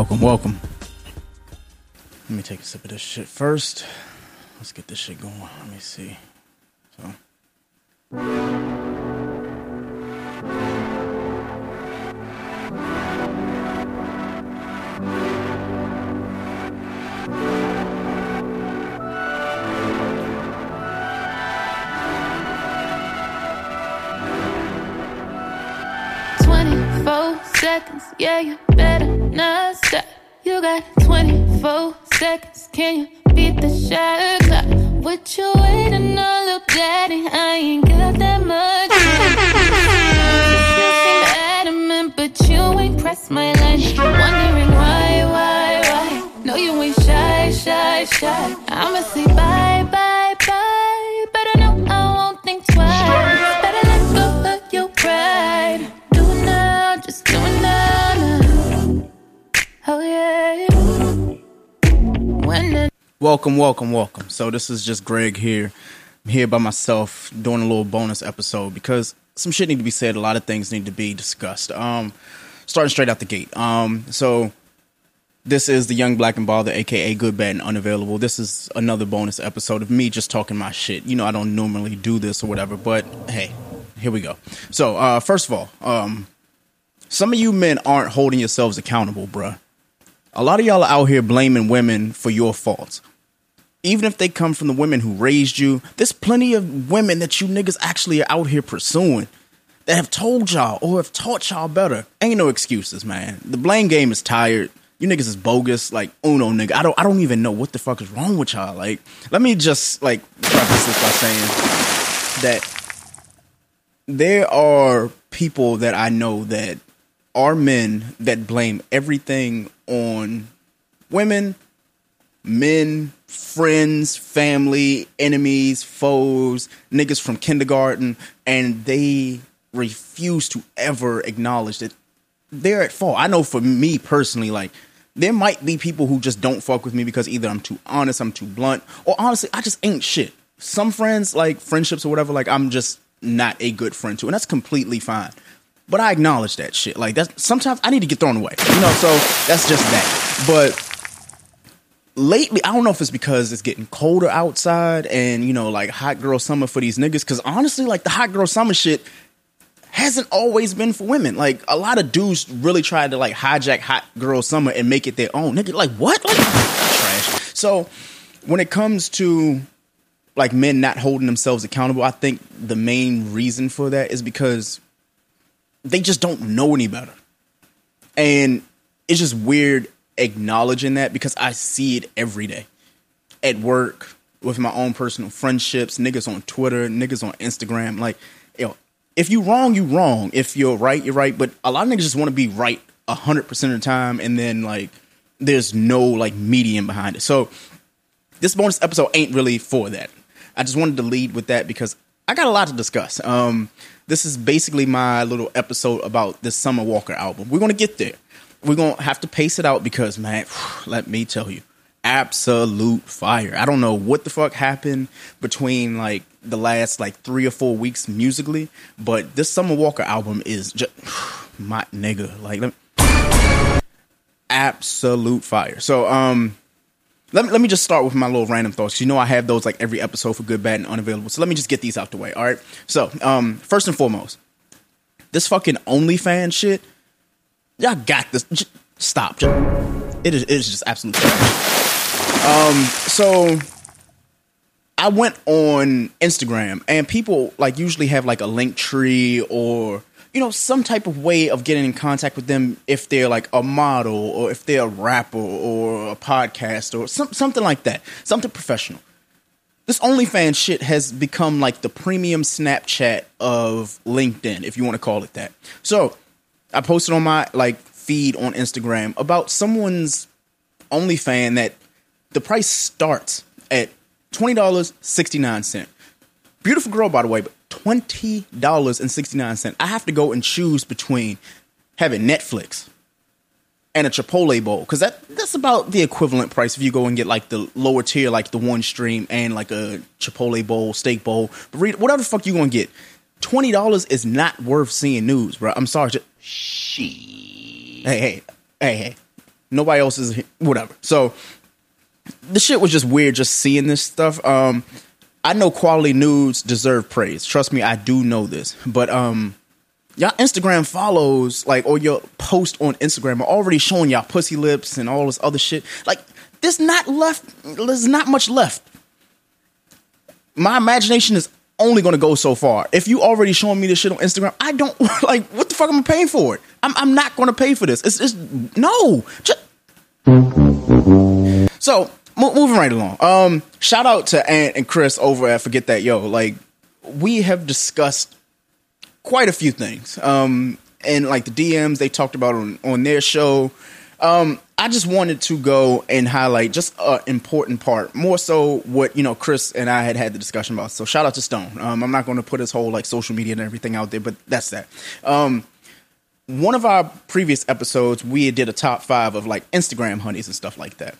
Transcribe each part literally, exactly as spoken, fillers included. welcome, welcome. Let me take a sip of this shit first. Let's get this shit going. Let me see. So. twenty-four seconds, yeah, you better not stop. You got twenty-four seconds, can you beat the shot clock? What you waiting on, little daddy? I ain't got that much. You seem adamant, but you ain't pressed my line. Wondering why, why, why? No, you ain't shy, shy, shy. I'ma say bye, bye, bye. Better know I won't think twice. Better let go of your pride. Do it now, just do it now. Oh yeah. When the Welcome, welcome, welcome. So this is just Greg here. I'm here by myself doing a little bonus episode because some shit need to be said. A lot of things need to be discussed. Um, starting straight out the gate. Um, so this is the Young Black and Bother, a k a. Good, Bad, and Unavailable. This is another bonus episode of me just talking my shit. You know, I don't normally do this or whatever, but hey, here we go. So uh, first of all, um, some of you men aren't holding yourselves accountable, bruh. A lot of y'all are out here blaming women for your faults. Even if they come from the women who raised you, there's plenty of women that you niggas actually are out here pursuing that have told y'all or have taught y'all better. Ain't no excuses, man. The blame game is tired. You niggas is bogus. Like, uno, nigga. I don't I don't even know what the fuck is wrong with y'all. Like, let me just, like, preface this by saying that there are people that I know that are men that blame everything on women, men, friends, family, enemies, foes, niggas from kindergarten, and they refuse to ever acknowledge that they're at fault. I know for me personally, like, there might be people who just don't fuck with me because either I'm too honest, I'm too blunt, or honestly, I just ain't shit. Some friends, like, friendships or whatever, like, I'm just not a good friend to, and that's completely fine. But I acknowledge that shit. Like, that's, sometimes I need to get thrown away, you know, so that's just that. But lately, I don't know if it's because it's getting colder outside and, you know, like hot girl summer for these niggas. Because honestly, like the hot girl summer shit hasn't always been for women. Like a lot of dudes really tried to like hijack hot girl summer and make it their own. Nigga, like what? Like, trash. So when it comes to like men not holding themselves accountable, I think the main reason for that is because they just don't know any better. And it's just weird acknowledging that because I see it every day at work with my own personal friendships, niggas on Twitter, niggas on Instagram. Like, you know, if you wrong, you wrong. If you're right, you're right. But a lot of niggas just want to be right a hundred percent of the time. And then like, there's no like medium behind it. So this bonus episode ain't really for that. I just wanted to lead with that because I got a lot to discuss. Um, this is basically my little episode about this Summer Walker album. We're going to get there. We're going to have to pace it out because, man, let me tell you, absolute fire. I don't know what the fuck happened between, like, the last, like, three or four weeks musically, but this Summer Walker album is just, my nigga, like, let me, absolute fire. So, um, let me, let me just start with my little random thoughts. 'Cause you know I have those, like, every episode for Good, Bad, and Unavailable, so let me just get these out the way, all right? So, um, first and foremost, this fucking OnlyFans shit, y'all got this. Just stop. Just, it, is, it is just absolute trash. Um, so I went on Instagram and people like usually have like a link tree or, you know, some type of way of getting in contact with them if they're like a model or if they're a rapper or a podcast or some, something like that. Something professional. This OnlyFans shit has become like the premium Snapchat of LinkedIn, if you want to call it that. So I posted on my like feed on Instagram about someone's OnlyFans that the price starts at twenty dollars and sixty-nine cents. Beautiful girl, by the way, but twenty dollars and sixty-nine cents. I have to go and choose between having Netflix and a Chipotle bowl because that, that's about the equivalent price if you go and get like the lower tier, like the one stream and like a Chipotle bowl, steak bowl, burrito, whatever the fuck you going to get. twenty dollars is not worth seeing news, bro. I'm sorry. Just, she. Hey, hey, hey, hey. Nobody else is whatever. So the shit was just weird, just seeing this stuff. Um, I know quality nudes deserve praise. Trust me, I do know this. But um, y'all Instagram follows, like, or your post on Instagram are already showing y'all pussy lips and all this other shit. Like, there's not left. There's not much left. My imagination is only going to go so far. If you already showing me this shit on Instagram, I don't, like, what the fuck am I paying for it? I'm, I'm not going to pay for this. It's just, no. Just... So, mo- moving right along. Um, shout out to Ant and Chris over at Forget That Yo. Like, we have discussed quite a few things. Um, and, like, the D Ms they talked about on, on their show. Um, I just wanted to go and highlight just an important part, more so what, you know, Chris and I had had the discussion about. So shout out to Stone. Um, I'm not going to put his whole like social media and everything out there, but that's that. Um, one of our previous episodes, we did a top five of like Instagram honeys and stuff like that.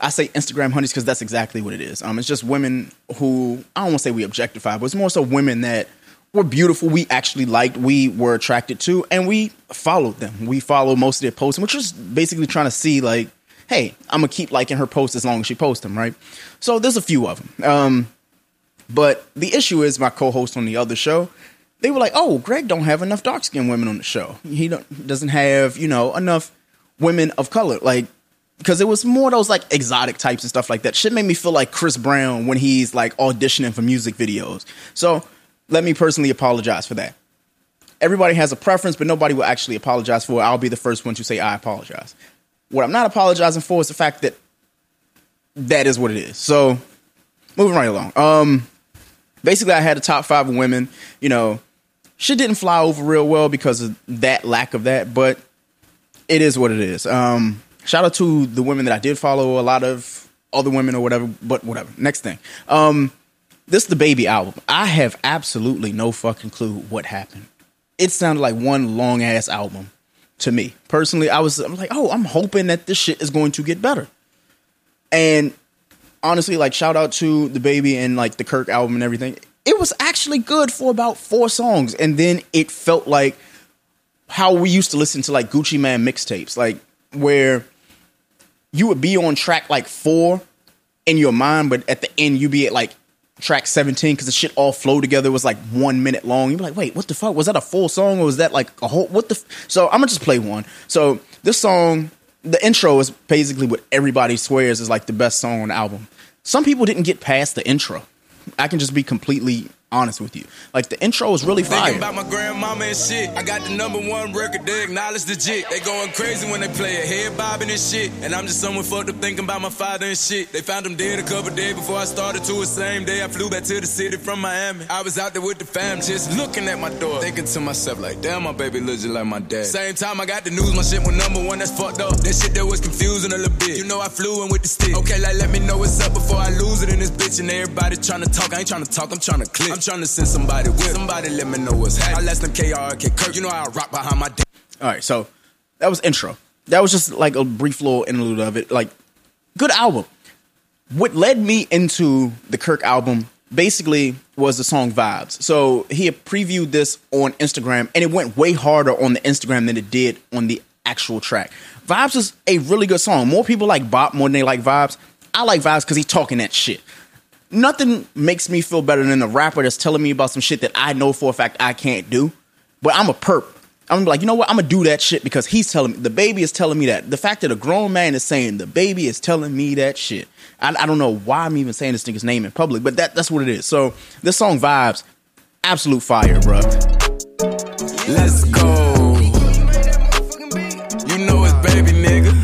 I say Instagram honeys because that's exactly what it is. Um, it's just women who, I don't want to say we objectify, but it's more so women that were beautiful, we actually liked, we were attracted to, and we followed them. We followed most of their posts, which was basically trying to see, like, hey, I'm gonna keep liking her posts as long as she posts them, right? So there's a few of them. Um, but the issue is my co-host on the other show, they were like, oh, Greg don't have enough dark-skinned women on the show. He don't, doesn't have, you know, enough women of color, like, because it was more those like exotic types and stuff like that. Shit made me feel like Chris Brown when he's like auditioning for music videos. So let me personally apologize for that. Everybody has a preference, but nobody will actually apologize for it. I'll be the first one to say I apologize. What I'm not apologizing for is the fact that that is what it is. So moving right along. Um, basically, I had a top five of women. You know, shit didn't fly over real well because of that lack of that, but it is what it is. Um, shout out to the women that I did follow, a lot of other women or whatever, but whatever. Next thing. Um, This is the Baby album. I have absolutely no fucking clue what happened. It sounded like one long ass album to me. Personally, I was I'm like, oh, I'm hoping that this shit is going to get better. And honestly, like, shout out to the Baby and like the Kirk album and everything. It was actually good for about four songs. And then it felt like how we used to listen to like Gucci Man mixtapes, like where you would be on track like four in your mind, but at the end you'd be at like track seventeen because the shit all flowed together. It was like one minute long. You're like, wait, what the fuck? Was that a full song or was that like a whole, what the? F-? So I'm gonna just play one. So this song, the intro is basically what everybody swears is like the best song on the album. Some people didn't get past the intro. I can just be completely honest with you. Like the intro is really fire. Thinking about my grandmama and shit. I got the number one record. They acknowledge the jit. They going crazy when they play it. Head bobbing and shit. And I'm just someone fucked up thinking about my father and shit. They found him dead a couple days before I started to the same day. I flew back to the city from Miami. I was out there with the fam just looking at my door. Thinking to myself like, damn, my baby looks just like my dad. Same time I got the news. My shit was number one. That's fucked up. That shit that was confusing a little bit. You know I flew in with the stick. Okay, like let me know what's up before I lose it in this bitch. And everybody trying to talk. I ain't trying to talk. I'm trying to click. I'm trying to send somebody with somebody. Let me know what's happening. I less than K R K Kirk. You know how I rock behind my. D- All right, so that was intro. That was just like a brief little interlude of it. Like, good album. What led me into the Kirk album basically was the song Vibes. So he had previewed this on Instagram, and it went way harder on the Instagram than it did on the actual track. Vibes is a really good song. More people like Bop more than they like Vibes. I like Vibes because he's talking that shit. Nothing makes me feel better than a rapper that's telling me about some shit that I know for a fact I can't do. But I'm a perp. I'm like, you know what? I'm going to do that shit because he's telling me. The Baby is telling me that. The fact that a grown man is saying the Baby is telling me that shit. I, I don't know why I'm even saying this nigga's name in public, but that, that's what it is. So this song Vibes, absolute fire, bro. Let's go. You know it's Baby, nigga.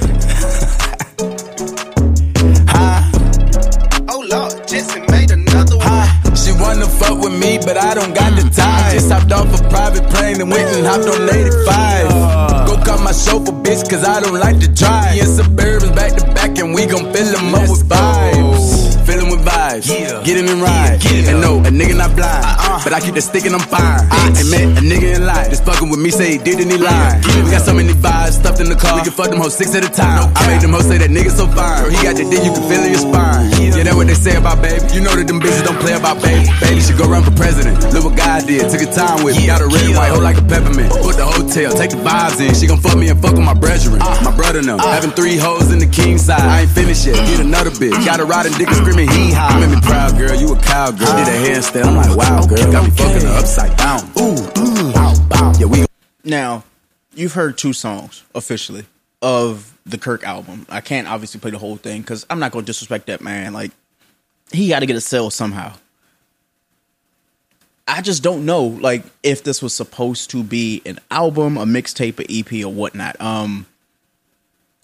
Wanna fuck with me, but I don't got the time. Just hopped off a private plane and went and hopped on eighty-five. Go cut my chauffeur, bitch, cause I don't like to drive. Yeah, Suburbans back to back, and we gon' fill them up with vibes. Fill them with vibes, yeah. Get him and ride. Yeah, and no, a nigga not blind, uh-uh. But I keep the stick and I'm fine. I ain't met a nigga in life. Just fucking with me, say he did and he lied. Yeah. We got so many vibes stuffed in the car. We can fuck them hoes six at a time. No, I made them hoes say that nigga so fine. Girl, he got the dick, you can feel in your spine. Yeah, that's what they say about baby. You know that them bitches don't play about baby. Baby should go run for president. Look what God did. Took her time with me. Got a red and white hoe like a peppermint. Put the hotel, take the vibes in. She gon' fuck me and fuck with my brethren. My brother know. Having three hoes in the king side. I ain't finished yet. Get another bitch. Got a riding dick and screaming hee haw. You made me proud, girl. You a cowgirl. Did a handstand. I'm like, wow, girl. Got me fucking her upside down. Ooh, ooh, wow, wow. Yeah, we. Now, you've heard two songs officially of the Kirk album. I can't obviously play the whole thing because I'm not going to disrespect that man. Like, he got to get a sale somehow. I just don't know, like, if this was supposed to be an album, a mixtape, an E P, or whatnot. Um,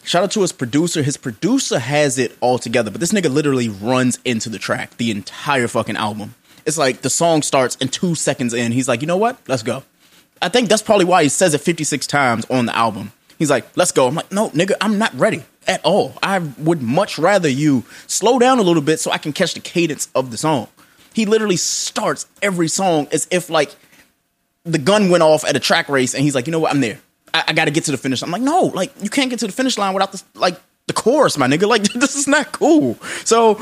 shout out to his producer. His producer has it all together, but this nigga literally runs into the track the entire fucking album. It's like the song starts and two seconds in, he's like, you know what? Let's go. I think that's probably why he says it fifty-six times on the album. He's like, let's go. I'm like, no, nigga, I'm not ready at all. I would much rather you slow down a little bit so I can catch the cadence of the song. He literally starts every song as if, like, the gun went off at a track race and he's like, you know what? I'm there. I, I got to get to the finish. I'm like, no, like, you can't get to the finish line without, the, like, the chorus, my nigga. Like, this is not cool. So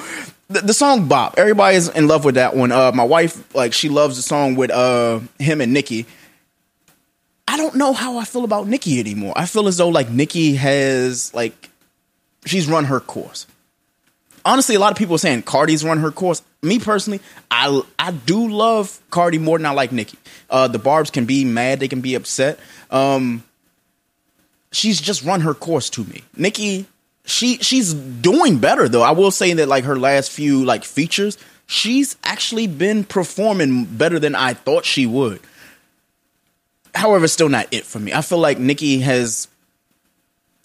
the, the song Bop, everybody is in love with that one. Uh, my wife, like, she loves the song with uh, him and Nicki. I don't know how I feel about Nicki anymore. I feel as though, like, Nicki has, like, she's run her course. Honestly, a lot of people are saying Cardi's run her course. Me personally, I, I do love Cardi more than I like Nicki. Uh, the Barbs can be mad. They can be upset. Um, she's just run her course to me. Nicki, she she's doing better, though. I will say that, like, her last few, like, features, she's actually been performing better than I thought she would. However, still not it for me. I feel like Nicki has,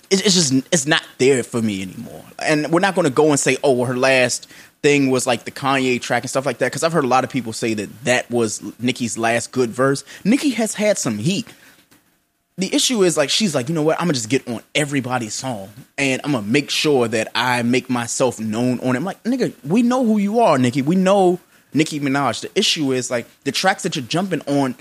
it's just, it's not there for me anymore. And we're not going to go and say, oh, well, her last thing was like the Kanye track and stuff like that. Because I've heard a lot of people say that that was Nicki's last good verse. Nicki has had some heat. The issue is, like, she's like, you know what? I'm going to just get on everybody's song and I'm going to make sure that I make myself known on it. I'm like, nigga, we know who you are, Nicki. We know Nicki Minaj. The issue is, like, the tracks that you're jumping on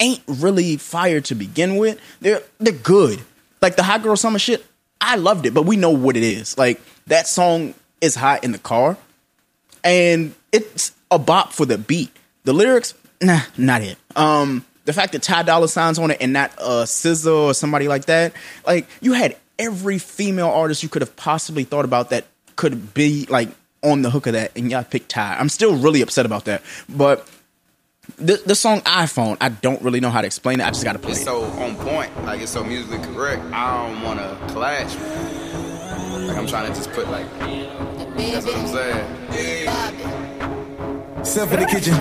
ain't really fire to begin with. They're they're good. Like the Hot Girl Summer shit, I loved it, but we know what it is. Like, that song is hot in the car, and it's a bop for the beat. The lyrics, nah, not it. Um, the fact that Ty Dolla Sign's on it and not uh, S Z A or somebody like that. Like, you had every female artist you could have possibly thought about that could be, like, on the hook of that, and y'all picked Ty. I'm still really upset about that, but The, the song iPhone, I don't really know how to explain it. I just gotta play it. It's so on point, like, it's so musically correct. I don't wanna clash. Like, I'm trying to just put, like, that's what I'm saying. Yeah. Self in the kitchen.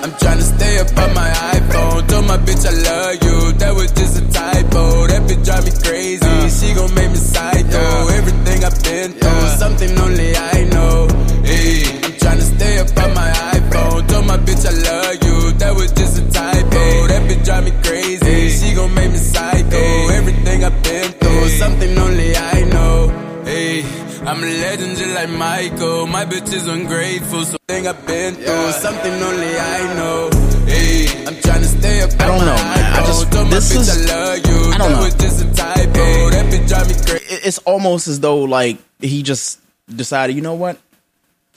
I'm trying to stay up on my iPhone. Told my bitch I love you. That was just a typo. That bitch drive me crazy. Uh, she gon' make me psycho. Yeah. Everything I've been through, yeah. Something only I know. Yeah. I'm trying to stay up on my iPhone. Told my bitch I love you, that was just a typo. Ay, that bitch drive me crazy, ay, she gon' make me psycho. Ay, everything I've been through, ay, something only I know. Ay, I'm a legend just like Michael, my bitch is ungrateful. Something I've been through, yeah. Something only I know. Ay, I'm tryna stay up. I don't know, man. I just, told this my bitch is, I love you, I don't that know. Was just a typo. Ay, that bitch drive me crazy. It's almost as though, like, he just decided, you know what?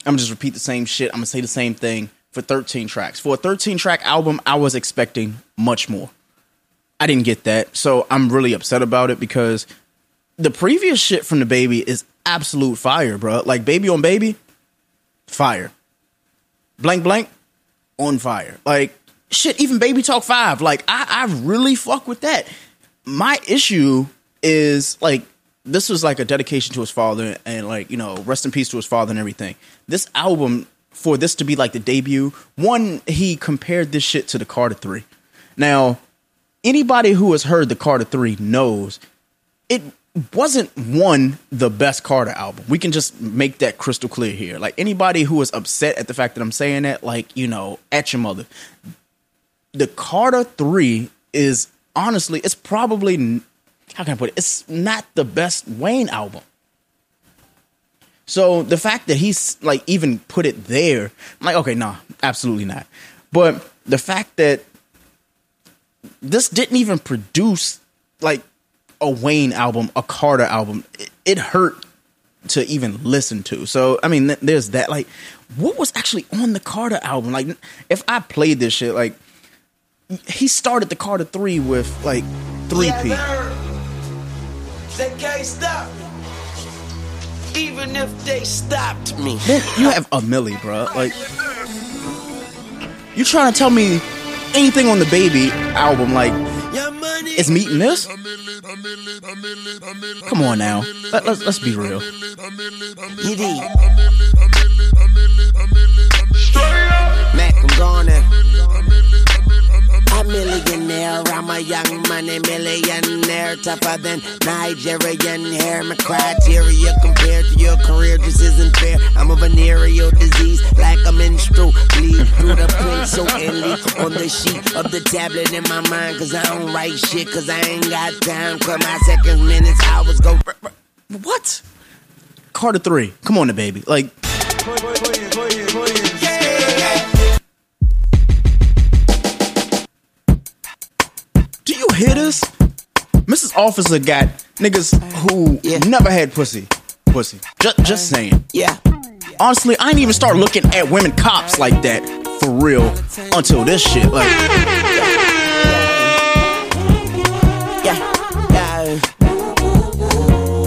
I'm just repeat the same shit. I'm gonna say the same thing for thirteen tracks. For a thirteen track album, I was expecting much more. I didn't get that, so I'm really upset about it because the previous shit from the Baby is absolute fire, bro. Like, Baby on Baby, fire. Blank Blank, on fire. Like, shit, even Baby Talk five, like, I, I really fuck with that. My issue is, like, this was like a dedication to his father and, like, you know, rest in peace to his father and everything. This album, for this to be like the debut, one, he compared this shit to the Carter three. Now, anybody who has heard the Carter three knows it wasn't, one, the best Carter album. We can just make that crystal clear here. Like, anybody who is upset at the fact that I'm saying that, like, you know, at your mother. The Carter three is honestly, it's probably... how can I put it? It's not the best Wayne album. So the fact that he's, like, even put it there, I'm like, okay, nah, absolutely not. But the fact that this didn't even produce, like, a Wayne album, a Carter album, it, it hurt to even listen to. So, I mean, th- there's that. Like, what was actually on the Carter album? Like, if I played this shit, like, he started the Carter three with, like, three P. They can't stop me. Even if they stopped me. You have a milli, bro. Like, you trying to tell me anything on the Baby album, like, it's meeting this? Come on now. Let, let's, let's be real. Mac, I'm gonna. I'm millionaire. I'm a young money millionaire. Tougher than Nigerian hair. My criteria compared to your career just isn't fair. I'm a venereal disease, like a menstrual bleed through the pencil and leak on the sheet of the tablet in my mind. Cause I don't write shit, cause I ain't got time. For my seconds, minutes, hours go. What? Carter three. Come on, the Baby. Like. Boy, boy, boy. Hear this? Missus Officer got niggas who yeah. never had pussy. Pussy. Just, just saying. Yeah. Honestly, I ain't even start looking at women cops like that for real until this shit. Like, yeah, yeah,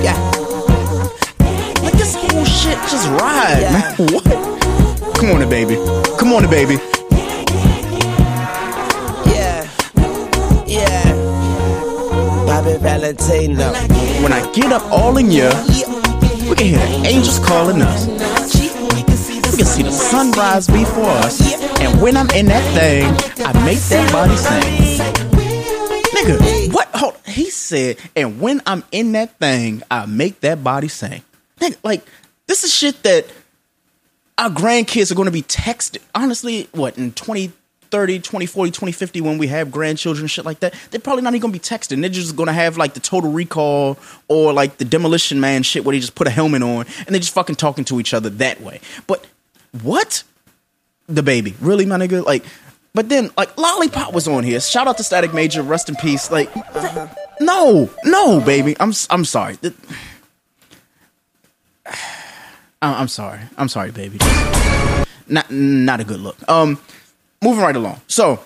yeah. Like this whole shit just ride, yeah. man. What? Come on, the Baby. Come on, the Baby. Valentino. When I get up all in you, we can hear the angels calling us. We can see the sunrise before us. And when I'm in that thing, I make that body sing. Nigga, what? Hold, he said, and when I'm in that thing, I make that body sing. Nigga, like, this is shit that our grandkids are going to be texted. Honestly, what, in twenty thirty, twenty forty, twenty fifty, when we have grandchildren, shit like that, they're probably not even gonna be texting. They're just gonna have like the Total Recall or like the Demolition Man shit where they just put a helmet on and they're just fucking talking to each other that way. But what? The Baby. Really, my nigga? Like, but then like Lollipop was on here. Shout out to Static Major, rest in peace. Like, uh-huh. no, no, baby. I'm I'm sorry. I'm sorry. I'm sorry, baby. Not not a good look. Um Moving right along. So,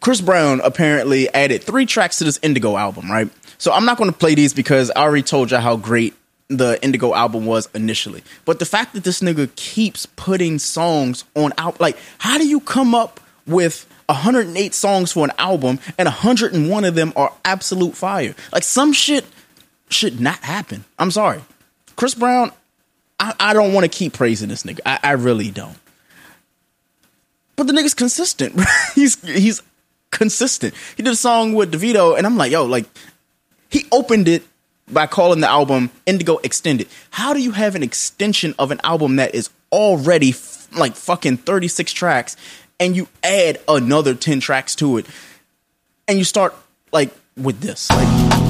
Chris Brown apparently added three tracks to this Indigo album, right? So, I'm not going to play these because I already told y'all how great the Indigo album was initially. But the fact that this nigga keeps putting songs on out, like, how do you come up with one hundred eight songs for an album and one hundred one of them are absolute fire? Like, some shit should not happen. I'm sorry. Chris Brown, I, I don't want to keep praising this nigga. I, I really don't. But the nigga's consistent. he's he's consistent. He did a song with DeVito, and I'm like, yo, like, he opened it by calling the album Indigo Extended. How do you have an extension of an album that is already f- like fucking thirty-six tracks, and you add another ten tracks to it, and you start like with this? Like,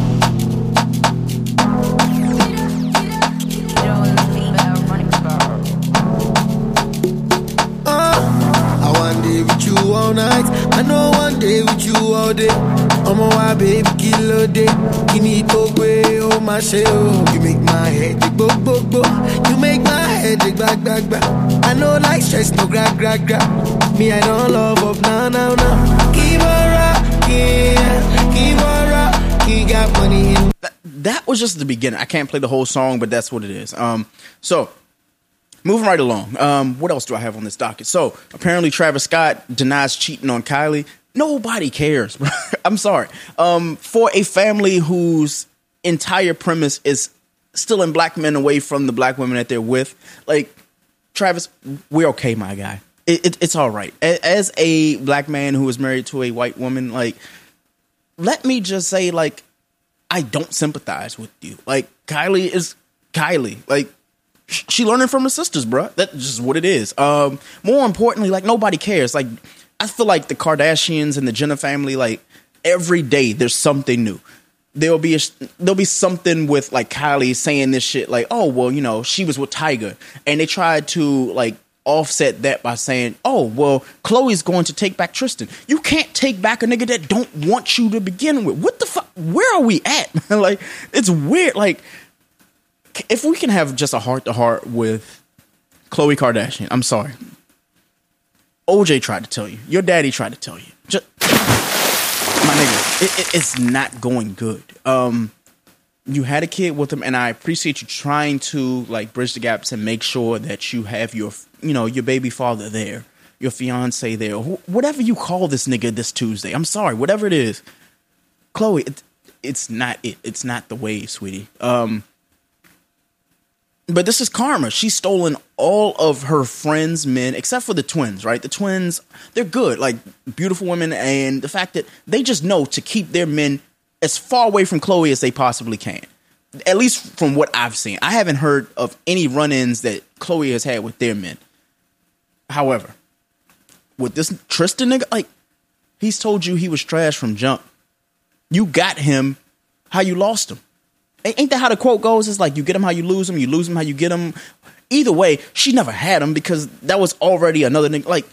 all night, I know one day with you all day. I'm a wild baby killer day. You need to way on my shell. You make my head tick, bo bo bo. You make my head tick, back back back. I know like stress, no grab grab grab. Me, I don't love up, now now now. Keep on rocking, keep on rocking. Got money in. That, that was just the beginning. I can't play the whole song, but that's what it is. Um, so. Moving right along. Um, what else do I have on this docket? So, apparently Travis Scott denies cheating on Kylie. Nobody cares. I'm sorry. Um, for a family whose entire premise is stealing black men away from the black women that they're with, like, Travis, we're okay, my guy. It, it, it's all right. As a black man who is married to a white woman, like, let me just say, like, I don't sympathize with you. Like, Kylie is Kylie. Like, she learning from her sisters, bro. That's just what it is. Um, more importantly, like, nobody cares. Like, I feel like the Kardashians and the Jenner family, like, every day there's something new. There'll be a, there'll be something with like Kylie saying this shit, like, oh well, you know, she was with Tiger, and they tried to like offset that by saying, oh well, Khloe's going to take back Tristan. You can't take back a nigga that don't want you to begin with. What the fuck? Where are we at? Like, it's weird. Like. if we can have just a heart to heart with Khloe Kardashian, I'm sorry. O J tried to tell you. Your daddy tried to tell you. Just, my nigga, it, it, it's not going good. Um, you had a kid with him, and I appreciate you trying to like bridge the gaps and make sure that you have your, you know, your baby father there, your fiance there, wh- whatever you call this nigga this Tuesday. I'm sorry, whatever it is, Khloe, it, it's not it. It's not the way, sweetie. Um, But this is karma. She's stolen all of her friends' men, except for the twins, right? The twins, they're good, like beautiful women. And the fact that they just know to keep their men as far away from Khloe as they possibly can, at least from what I've seen. I haven't heard of any run-ins that Khloe has had with their men. However, with this Tristan nigga, like, he's told you he was trash from jump. You got him how you lost him. Ain't that how the quote goes? It's like you get them how you lose them, you lose them how you get them. Either way, she never had them because that was already another nigga. Like,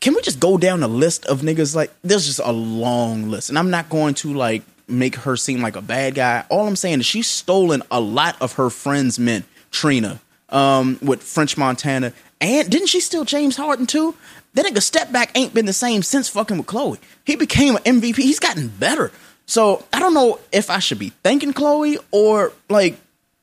can we just go down the list of niggas? Like, there's just a long list. And I'm not going to, like, make her seem like a bad guy. All I'm saying is she's stolen a lot of her friends' men. Trina, um, with French Montana. And didn't she steal James Harden, too? That nigga step back ain't been the same since fucking with Khloe. He became an M V P. He's gotten better. So I don't know if I should be thanking Khloe or like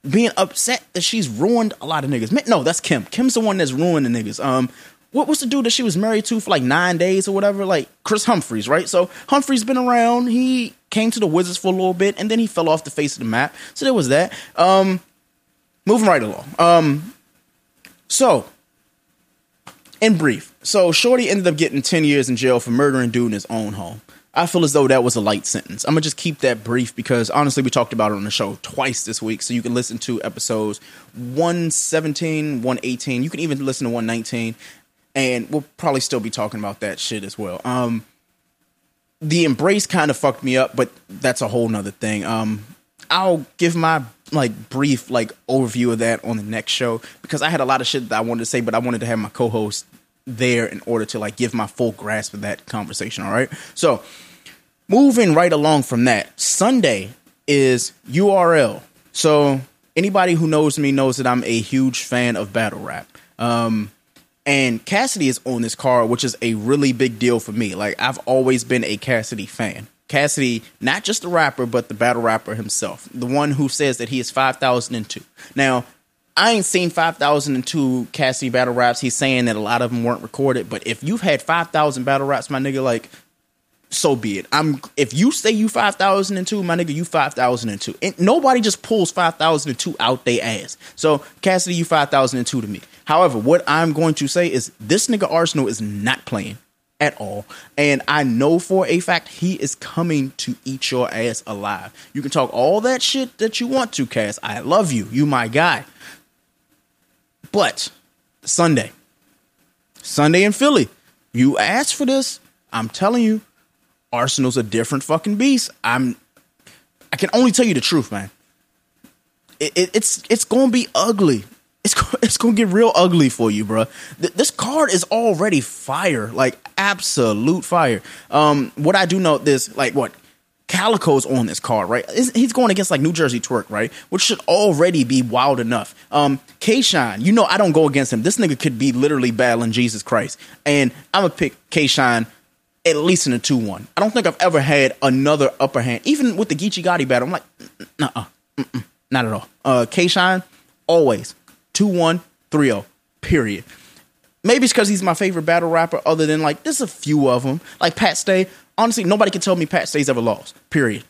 being upset that she's ruined a lot of niggas. No, that's Kim. Kim's the one that's ruined the niggas. Um, what was the dude that she was married to for like nine days or whatever? Like Chris Humphries, right? So Humphries been around. He came to the Wizards for a little bit and then he fell off the face of the map. So there was that. Um, moving right along. Um, so in brief, so Shorty ended up getting ten years in jail for murdering dude in his own home. I feel as though that was a light sentence. I'm going to just keep that brief because, honestly, we talked about it on the show twice this week. So you can listen to episodes one seventeen, one eighteen. You can even listen to one nineteen. And we'll probably still be talking about that shit as well. Um, the embrace kind of fucked me up, but that's a whole nother thing. Um, I'll give my like brief like overview of that on the next show because I had a lot of shit that I wanted to say, but I wanted to have my co-host there in order to like give my full grasp of that conversation. All right. So, moving right along from that, Sunday is U R L. So anybody who knows me knows that I'm a huge fan of battle rap. Um, and Cassidy is on this card, which is a really big deal for me. Like, I've always been a Cassidy fan. Cassidy, not just the rapper, but the battle rapper himself. The one who says that he is five thousand two. Now, I ain't seen five thousand two Cassidy battle raps. He's saying that a lot of them weren't recorded. But if you've had five thousand battle raps, my nigga, like, so be it. I'm if you say you five thousand two, my nigga, you five thousand two. And nobody just pulls five thousand two out they ass. So Cassidy, you five thousand two to me. However, what I'm going to say is this nigga Arsenal is not playing at all. And I know for a fact he is coming to eat your ass alive. You can talk all that shit that you want to, Cass. I love you. You my guy. But Sunday, Sunday in Philly, you asked for this. I'm telling you, Arsenal's a different fucking beast. I'm, I can only tell you the truth, man. It, it, it's it's gonna be ugly. It's it's gonna get real ugly for you, bro. Th- this card is already fire, like absolute fire. Um, what I do know this, like what Calico's on this card, right? It's, he's going against like New Jersey Twerk, right? Which should already be wild enough. Um, K Shine, you know I don't go against him. This nigga could be literally battling Jesus Christ, and I'm gonna pick K Shine. At least in a two one. I don't think I've ever had another upper hand. Even with the Geechee Gotti battle, I'm like, nuh-uh, not at all. Uh, K Shine, always. two one, three oh, period. Maybe it's because he's my favorite battle rapper other than, like, there's a few of them. Like, Pat Stay. Honestly, nobody can tell me Pat Stay's ever lost, period.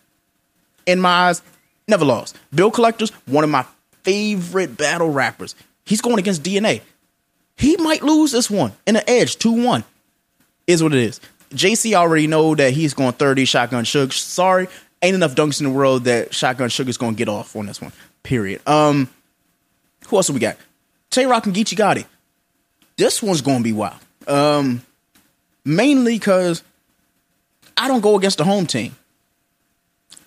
In my eyes, never lost. Bill Collector's one of my favorite battle rappers. He's going against D N A. He might lose this one in an edge, two one. Is what it is. J C already know that he's going thirty Shotgun Shug. Sorry, ain't enough dunks in the world that Shotgun Shug is going to get off on this one, period. Um, who else do we got? Tay Rock and Geechee Gotti. This one's going to be wild. Um, mainly because I don't go against the home team.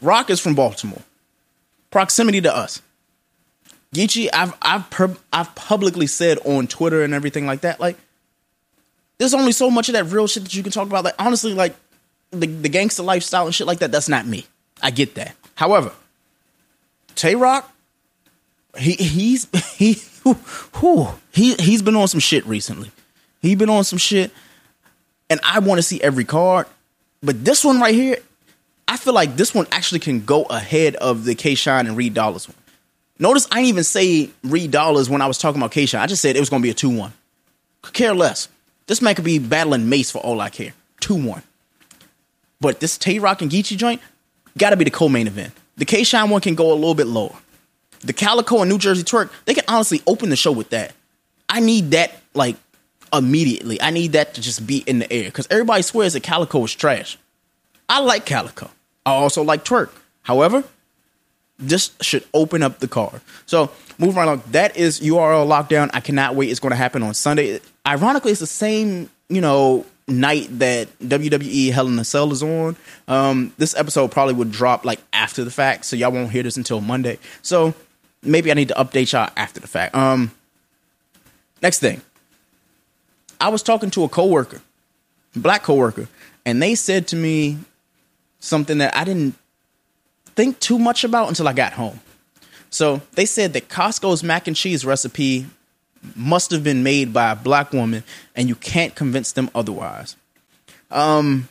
Rock is from Baltimore. Proximity to us. Geechee, I've, I've, pub- I've publicly said on Twitter and everything like that, like, there's only so much of that real shit that you can talk about. Like, honestly, like, the, the gangster lifestyle and shit like that, that's not me. I get that. However, Tay Rock, he he's he who he he's been on some shit recently. He been on some shit, and I want to see every card. But this one right here, I feel like this one actually can go ahead of the K Shine and Reed Dollars one. Notice I didn't even say Reed Dollars when I was talking about K Shine. I just said it was going to be a two one. Could care less. This man could be battling Mace for all I care. two one. But this Tay Rock and Geechee joint got to be the co-main event. The K Shine one can go a little bit lower. The Calico and New Jersey Twerk, they can honestly open the show with that. I need that, like, immediately. I need that to just be in the air. Because everybody swears that Calico is trash. I like Calico. I also like Twerk. However, this should open up the card. So, moving right along. That is U R L Lockdown. I cannot wait. It's going to happen on Sunday. Ironically, it's the same, you know, night that W W E Hell in a Cell is on. Um, this episode probably would drop, like, after the fact. So, y'all won't hear this until Monday. So, maybe I need to update y'all after the fact. Um, next thing. I was talking to a coworker, black coworker, and they said to me something that I didn't think too much about until I got home. So they said that Costco's mac and cheese recipe must have been made by a black woman, and you can't convince them otherwise. Um,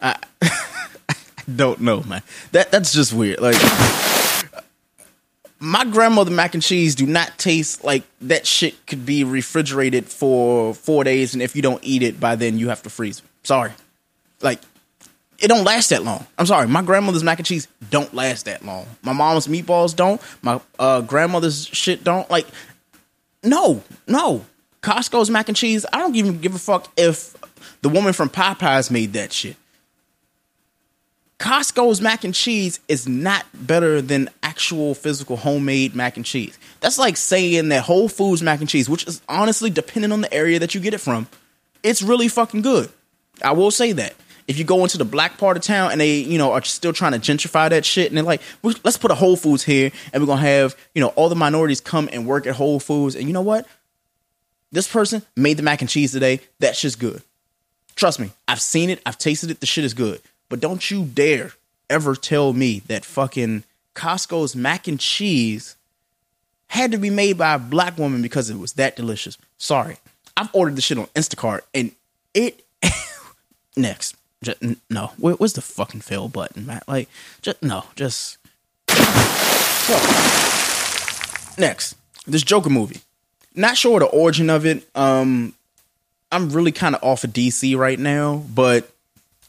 I, I don't know, man. That that's just weird. Like, my grandmother mac and cheese do not taste like that shit could be refrigerated for four days. And if you don't eat it by then, you have to freeze it. Sorry. Like, it don't last that long. I'm sorry. My grandmother's mac and cheese don't last that long. My mom's meatballs don't. My uh, grandmother's shit don't. Like, no, no. Costco's mac and cheese, I don't even give a fuck if the woman from Popeyes made that shit. Costco's mac and cheese is not better than actual physical homemade mac and cheese. That's like saying that Whole Foods mac and cheese, which is honestly depending on the area that you get it from, it's really fucking good. I will say that. If you go into the black part of town and they, you know, are still trying to gentrify that shit and they're like, let's put a Whole Foods here and we're going to have, you know, all the minorities come and work at Whole Foods. And you know what? This person made the mac and cheese today. That shit's good. Trust me. I've seen it. I've tasted it. The shit is good. But don't you dare ever tell me that fucking Costco's mac and cheese had to be made by a black woman because it was that delicious. Sorry. I've ordered the shit on Instacart and it... Next. Just, no. Where's the fucking fail button, man? Like, just... No. Just... So, next. This Joker movie. Not sure the origin of it. Um, I'm really kind of off of D C right now, but...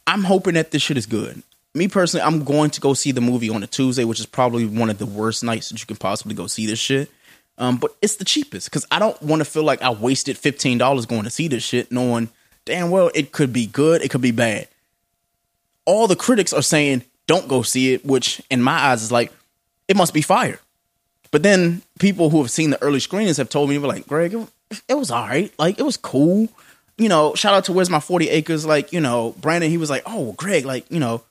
I'm hoping that this shit is good. Me personally, I'm going to go see the movie on a Tuesday, which is probably one of the worst nights that you can possibly go see this shit. Um, but it's the cheapest because I don't want to feel like I wasted fifteen dollars going to see this shit knowing damn well it could be good. It could be bad. All the critics are saying don't go see it, which in my eyes is like it must be fire. But then people who have seen the early screenings have told me, were like, Greg, it, it was all right. Like, it was cool. You know, shout out to Where's My forty acres. Like, you know, Brandon, he was like, oh, Greg, like, you know,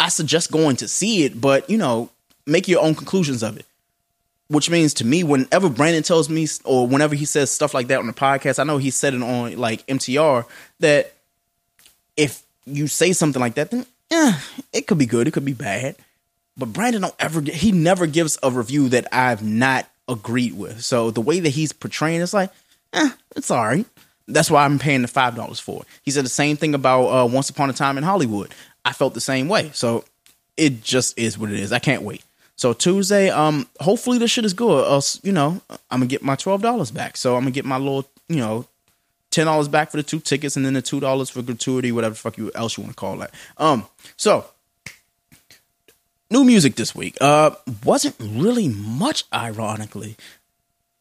I suggest going to see it, but, you know, make your own conclusions of it. Which means to me, whenever Brandon tells me or whenever he says stuff like that on the podcast, I know he said it on like M T R, that if you say something like that, then eh, it could be good. It could be bad. But Brandon don't ever get, he never gives a review that I've not agreed with. So the way that he's portraying, it's like, eh, it's all right. That's why I'm paying the five dollars for it. He said the same thing about uh, Once Upon a Time in Hollywood. I felt the same way. So it just is what it is. I can't wait. So Tuesday, um, hopefully this shit is good. Uh, you know, I'm going to get my twelve dollars back. So I'm going to get my little, you know, ten dollars back for the two tickets and then the two dollars for gratuity, whatever the fuck you else you want to call that. Um, so new music this week. Uh, wasn't really much, ironically.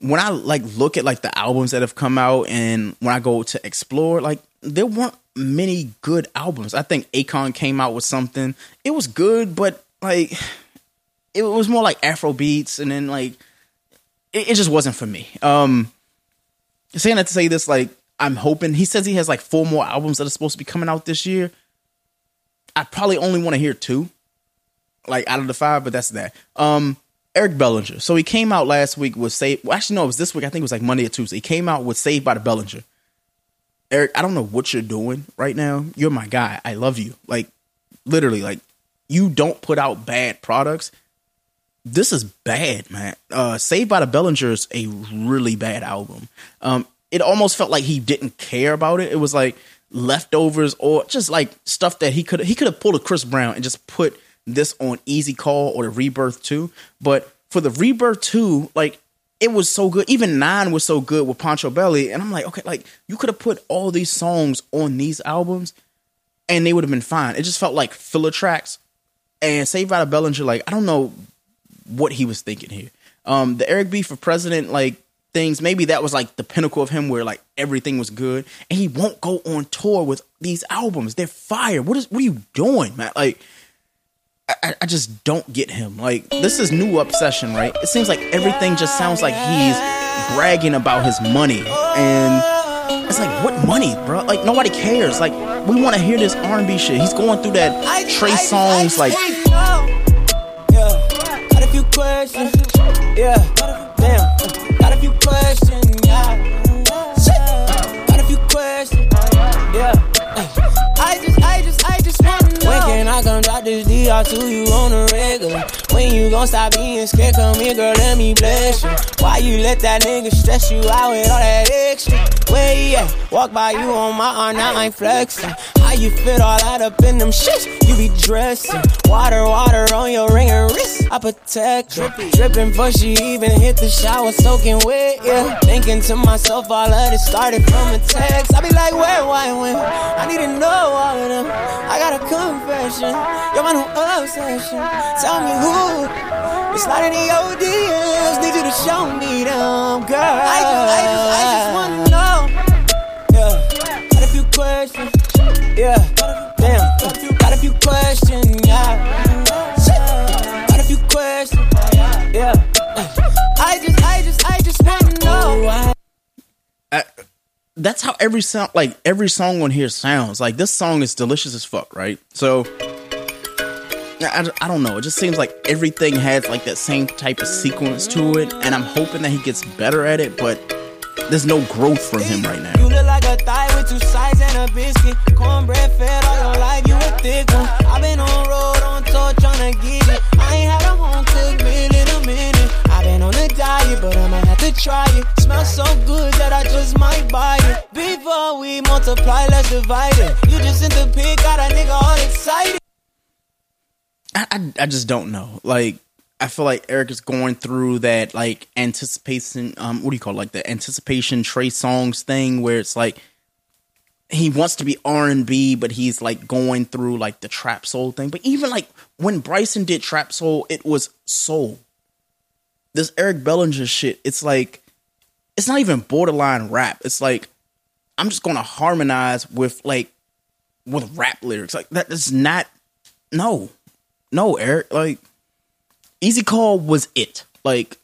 When I like look at like the albums that have come out and when I go to explore, like there weren't many good albums. I think Akon came out with something. It was good, but like it was more like Afro beats. And then like, it, it just wasn't for me. Um, saying that to say this, like I'm hoping he says he has like four more albums that are supposed to be coming out this year. I probably only want to hear two like out of the five, but that's that. Um, Eric Bellinger. So he came out last week with Saved. Well, actually, no, it was this week. I think it was like Monday or Tuesday. He came out with Saved by the Bellinger. Eric, I don't know what you're doing right now. You're my guy. I love you. Like, literally, like, you don't put out bad products. this is bad, man. Uh, Saved by the Bellinger is a really bad album. Um, it almost felt like he didn't care about it. It was like leftovers or just like stuff that he could he could have pulled a Chris Brown and just put this on Easy Call or the Rebirth two. But for the Rebirth two, like, it was so good. Even Nine was so good with Poncho Belly. And I'm like, okay, like, you could have put all these songs on these albums and they would have been fine. It just felt like filler tracks. And Saved by the Bellinger, like, I don't know what he was thinking here. Um, the Eric B. for President, like, things, maybe that was like the pinnacle of him where like everything was good. And he won't go on tour with these albums. They're fire. What is, what are you doing, man? Like, I, I just don't get him. Like, this is New Obsession, right? It seems like everything just sounds like he's bragging about his money. And it's like, what money, bro? Like, nobody cares. Like, we want to hear this R and B shit. He's going through that I, Trey I, Songz, I, I, like... Yeah, got a few questions. Yeah, damn. Got a few questions, yeah. Got a few questions, yeah. I just, I just, I just wanna know. When can I come drop this D R to you on a regular? When you gon' stop being scared? Come here, girl, let me bless you. Why you let that nigga stress you out with all that extra? Where he at? Walk by you on my arm, now I ain't flexing. How you fit all that up in them shits? You be dressing. Water, water on your ring and wrist. I protect you. Dripping before she even hit the shower, soaking wet, yeah. Thinking to myself, all of this started from a text. I be like, where, why, when? I need to know all of them. I got a confession. You're my new obsession. Tell me who. It's not in your D Ms. Need you to show me them, girl. I just, I just, I just wanna know. Yeah, got a few questions. Yeah, damn. Got a few questions. Yeah, got a few questions. Yeah, I just, I just, I just wanna know. I- That's how every sound, like every song on here sounds. Like, this song is delicious as fuck, right? So I, I don't know. It just seems like everything has like that same type of sequence to it, and I'm hoping that he gets better at it, but there's no growth from him right now. You look like a thigh with two sides and a biscuit. Cornbread fed all your life, you a thick one. I've been on road on tour trying to get it. I ain't had a home cooked meal in a minute. I've been on a diet, but I might have to try it. Smells so good that I just might buy it. Before we multiply, let's divide it. You just sent the pig, got a nigga all excited. I, I, I just don't know. Like, I feel like Eric is going through that, like, anticipation, um, what do you call it? Like, the anticipation Trey Songz thing where it's like he wants to be R and B, but he's, like, going through, like, the trap soul thing. But even, like, when Bryson did trap soul, it was soul. This Eric Bellinger shit, it's like, it's not even borderline rap. It's like, I'm just going to harmonize with, like, with rap lyrics. Like, that is not, no. No, Eric, like... Easy Call was it. Like,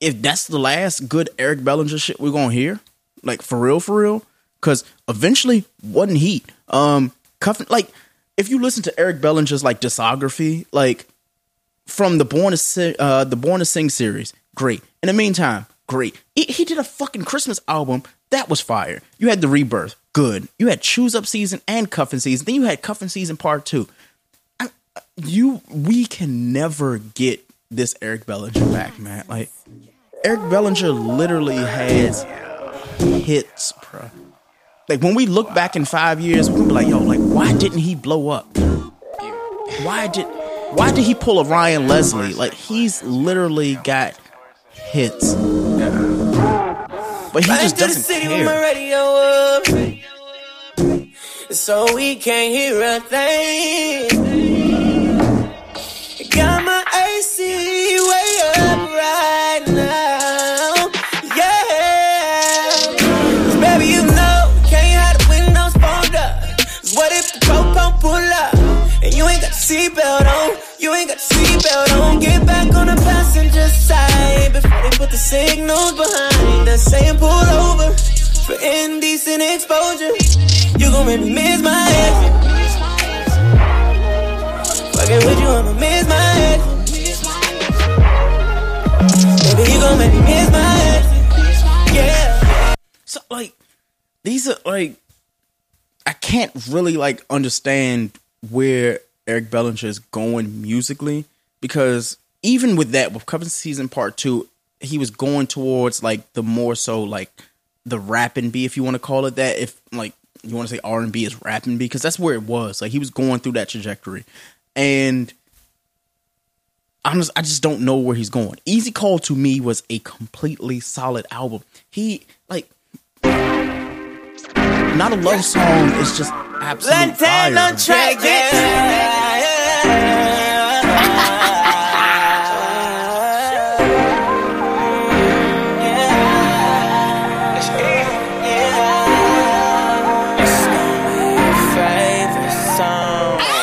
if that's the last good Eric Bellinger shit we're gonna hear, like, for real, for real, because eventually wasn't he. Um, cuffing, like, if you listen to Eric Bellinger's, like, discography, like, from the Born to Sing, uh, the Born to Sing series, great. In the meantime, great. He, he did a fucking Christmas album that was fire. You had The Rebirth, good. You had Choose Up Season and Cuffing Season. Then you had Cuffing Season Part Two. You, we can never get this Eric Bellinger back, man. Like, Eric Bellinger literally has hits, bro. Like, when we look back in five years, we're gonna be like, yo, like, why didn't he blow up? Why did, why did he pull a Ryan Leslie? Like, he's literally got hits, but he just doesn't care. So we can't hear a thing. Got my A C way up right now, yeah. Cause baby, you know, can't have the windows fold up. Cause what if the popo pull up and you ain't got the seatbelt on? You ain't got the seatbelt on. Get back on the passenger side before they put the signals behind us saying pull over for indecent exposure. You gon' make me miss my head. Fucking with you, I'ma miss my head. Baby, you gon' make me miss my head. Yeah. So, like, these are, like, I can't really, like, understand where Eric Bellinger is going musically, because even with that, with Coven Season Part Two, he was going towards like the more so like the rap and B, if you want to call it that. If like you want to say R and B is rap and B, because that's where it was. Like he was going through that trajectory, and I'm just, I just don't know where he's going. Easy Call to me was a completely solid album. He like Not a Love Song is just absolute fire. Let's track it.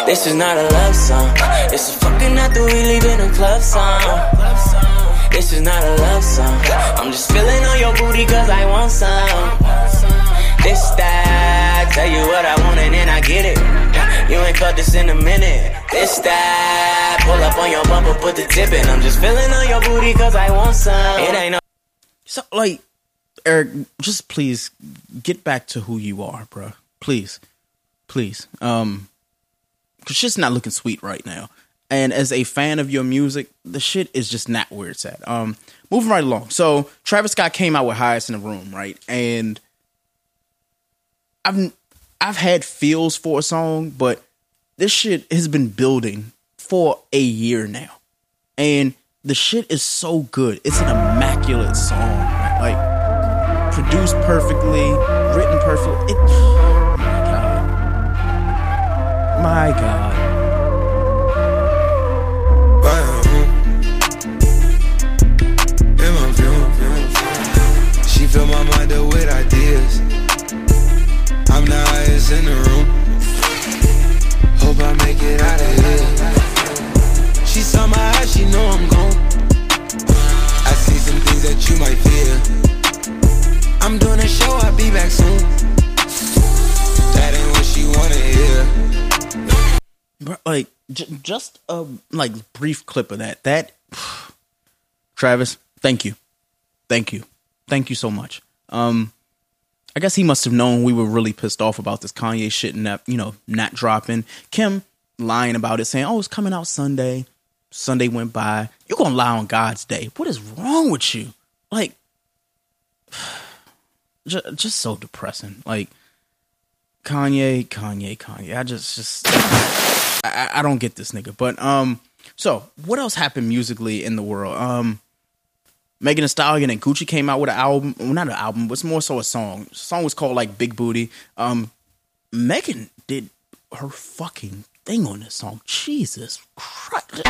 This is not a love song. This is fucking out the we leave in a club song. This is not a love song. I'm just feeling on your booty cause I want some. This that, tell you what I want and then I get it. You ain't felt this in a minute. This that, pull up on your bumper, put the tip in. I'm just feeling on your booty cause I want some. It ain't no. So like, Eric, just please get back to who you are, bro. Please, please. Um. Cause shit's not looking sweet right now, and as a fan of your music, the shit is just not where it's at. Um, moving right along. So Travis Scott came out with Highest in the Room, right? And I've I've had feels for a song, but this shit has been building for a year now, and the shit is so good. It's an immaculate song, right? Like produced perfectly, written perfectly. It. My God. She filled my mind up with ideas. I'm the highest in the room. Hope I make it out of here. She saw my eyes, she know I'm gone. I see some things that you might fear. I'm doing a show, I'll be back soon. That ain't what she wanna hear. Like, j- just a like brief clip of that. That, phew. Travis, thank you. Thank you. Thank you so much. Um, I guess he must have known we were really pissed off about this Kanye shit and that, you know, not dropping. Kim lying about it, saying, oh, it's coming out Sunday. Sunday went by. You're going to lie on God's day. What is wrong with you? Like, j- just so depressing. Like, Kanye, Kanye, Kanye. I just, just... I, I don't get this nigga, but um. So what else happened musically in the world? Um, Megan Thee Stallion and Gucci came out with an album. Well, not an album, but it's more so a song. The song was called like Big Booty. Um, Megan did her fucking thing on this song. Jesus Christ.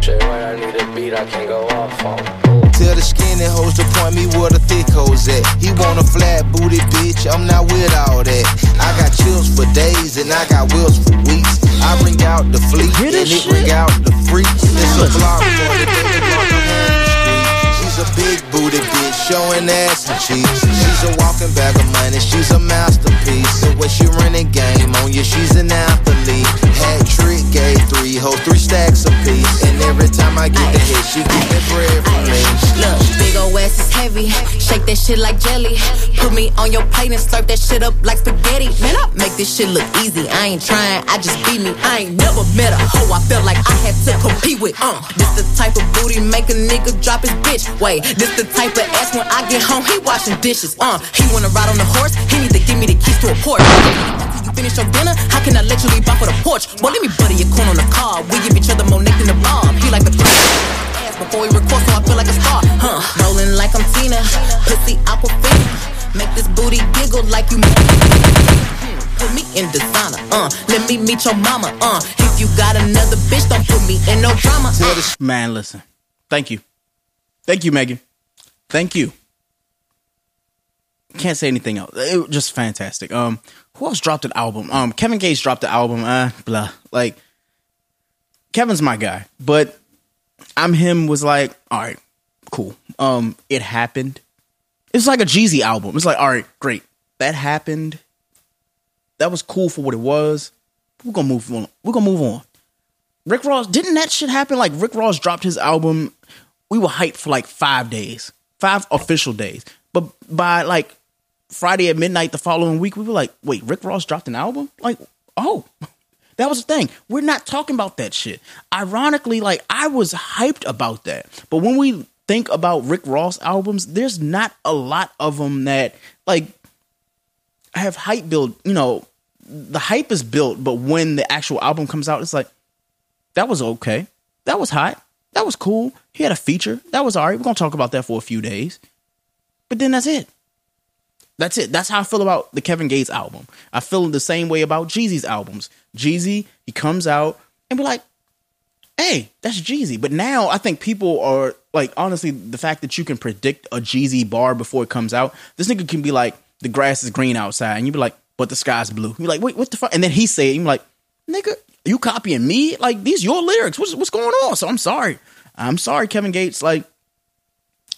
Shit, when I need a beat, I can go off on. Tell the skinny hoes to point me where the thick hoes at. He want a flat booty bitch, I'm not with all that. I got chills for days and I got wills for weeks. I bring out the fleet and it bring out the freaks. It's a vlog for the baby on the street. She's a big booty bitch, showing ass and cheeks. She's a walking bag of money, she's a masterpiece. So when she running game on you, she's an athlete. Hat trick, gave three hoes, three stacks apiece. And every time I get the hit, she get the bread from me. Look, big ol' ass is heavy. Shake that shit like jelly. Put me on your plate and slurp that shit up like spaghetti. Man, I make this shit look easy. I ain't trying, I just be me. I ain't never met a hoe I felt like I had to compete with. Uh, this the type of booty make a nigga drop his bitch. Wait, this the type of ass when I get home, he washing dishes. Uh, he wanna ride on the horse, he need to give me the keys to a porch. You finish your dinner, how can I let you leave off for the porch? Well, let me buddy your corn on the car. We give each other more neck than the bomb. He like the ass before we record, so I feel like a star. Huh, rolling like I'm Tina, pussy aquafina. Make this booty giggle like you put me in designer. Uh, let me meet your mama. Uh, if you got another bitch, don't put me in no drama. Uh. Man, listen, thank you, thank you, Megan, thank you. Can't say anything else. It was just fantastic. Um, who else dropped an album? Um, Kevin Gates dropped the album. Uh, blah. Like, Kevin's my guy, but I'm him was like, all right. Cool. Um, it happened. It's like a Jeezy album. It's like, all right, great. That happened. That was cool for what it was. We're gonna move on. We're gonna move on. Rick Ross, didn't that shit happen? Like Rick Ross dropped his album. We were hyped for like five days, five official days. But by like Friday at midnight the following week, we were like, wait, Rick Ross dropped an album? Like, oh, that was a thing. We're not talking about that shit. Ironically, like, I was hyped about that. But when we think about Rick Ross albums, there's not a lot of them that, like, have hype build. You know, the hype is built, but when the actual album comes out, it's like, that was okay. That was hot. That was cool. He had a feature. That was all right. We're going to talk about that for a few days. But then that's it. That's it. That's how I feel about the Kevin Gates album. I feel the same way about Jeezy's albums. Jeezy, he comes out and we're like, hey, that's Jeezy. But now I think people are like, honestly, the fact that you can predict a Jeezy bar before it comes out, this nigga can be like, the grass is green outside. And you be like, but the sky's blue. You're like, wait, what the fuck? And then he said, you're like, nigga, you copying me? Like, these your lyrics. What's, what's going on? So I'm sorry. I'm sorry, Kevin Gates. Like,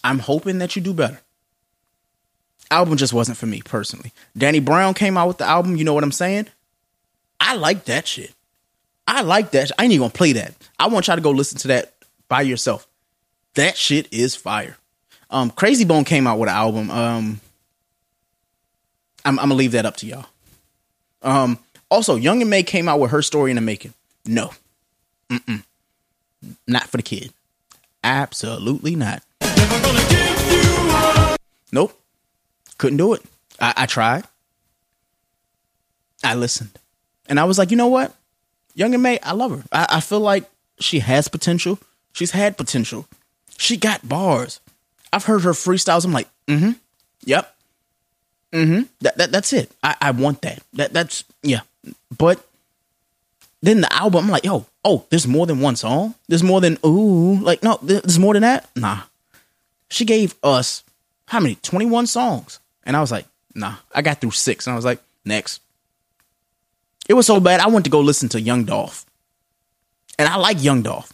I'm hoping that you do better. Album just wasn't for me personally. Danny Brown came out with the album. You know what I'm saying? I like that shit. I like that. I ain't even gonna play that. I want y'all to go listen to that by yourself. That shit is fire. Um, Crazy Bone came out with an album. Um, I'm, I'm gonna leave that up to y'all. Um, also, Young M A came out with Her Story in the Making. No, Mm-mm. Not for the kid. Absolutely not. Never gonna give you up. Nope. Couldn't do it. I, I tried. I listened. And I was like, you know what? Young M A, I love her. I, I feel like she has potential. She's had potential. She got bars. I've heard her freestyles. I'm like, mm-hmm. Yep. Mm-hmm. That, that, that's it. I, I want that. That That's, yeah. But then the album, I'm like, yo, oh, there's more than one song? There's more than, ooh. Like, no, there's more than that? Nah. She gave us, how many? twenty-one songs. And I was like, nah, I got through six. And I was like, next. It was so bad, I went to go listen to Young Dolph. And I like Young Dolph.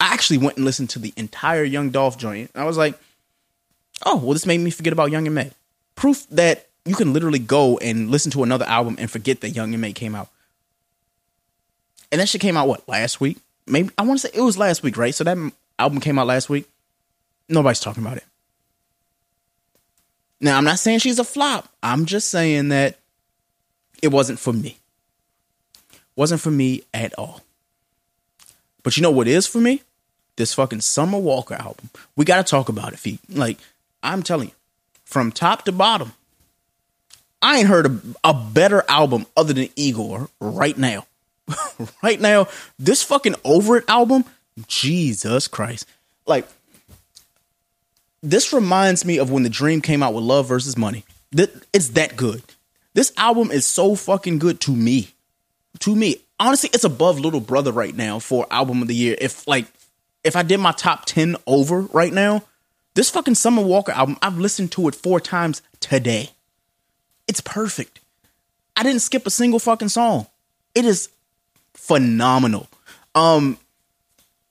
I actually went and listened to the entire Young Dolph joint. And I was like, oh, well, this made me forget about Young M A. Proof that you can literally go and listen to another album and forget that Young M A came out. And that shit came out, what, last week? Maybe, I want to say it was last week, right? So that album came out last week. Nobody's talking about it. Now, I'm not saying she's a flop. I'm just saying that it wasn't for me. Wasn't for me at all. But you know what is for me? This fucking Summer Walker album. We got to talk about it, Fee. Like, I'm telling you, from top to bottom, I ain't heard a, a better album other than Igor right now. Right now, this fucking Over It album, Jesus Christ. Like, this reminds me of when The Dream came out with Love versus Money. It's that good. This album is so fucking good to me. To me. Honestly, it's above Little Brother right now for album of the year. If like, if I did my top ten over right now, this fucking Summer Walker album, I've listened to it four times today. It's perfect. I didn't skip a single fucking song. It is phenomenal. Um,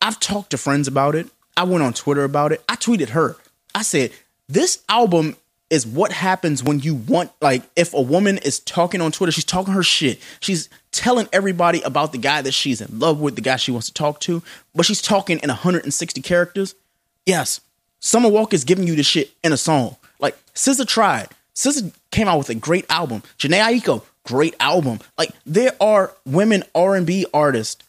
I've talked to friends about it. I went on Twitter about it. I tweeted her. I said, this album is what happens when you want, like, if a woman is talking on Twitter, she's talking her shit. She's telling everybody about the guy that she's in love with, the guy she wants to talk to, but she's talking in one hundred sixty characters. Yes, Summer Walker is giving you this shit in a song. Like, S Z A tried. S Z A came out with a great album. Jhené Aiko, great album. Like, there are women R and B artists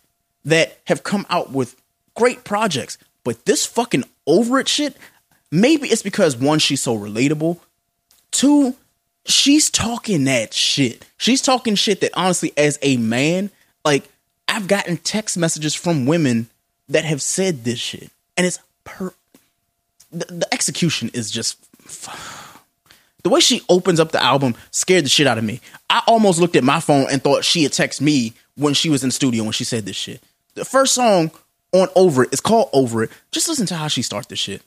that have come out with great projects, but this fucking Over It shit, maybe it's because, one, she's so relatable. Two, she's talking that shit. She's talking shit that, honestly, as a man, like, I've gotten text messages from women that have said this shit. And it's per... The, the execution is just... The way she opens up the album scared the shit out of me. I almost looked at my phone and thought she had texted me when she was in the studio when she said this shit. The first song on Over It is called Over It. Just listen to how she starts this shit.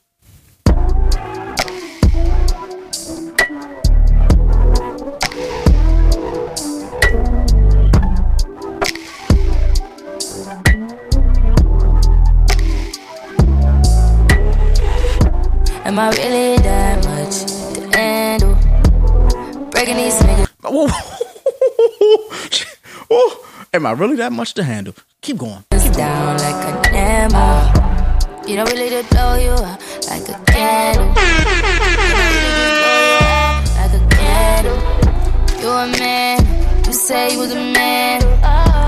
Am I really that much to handle? Breaking these niggas. Whoa. Am I really that much to handle? Keep going. Keep down going. Like an ammo. You don't really to blow you up like a candle. You don't really to blow you up like a candle. You a man, you say you was a man.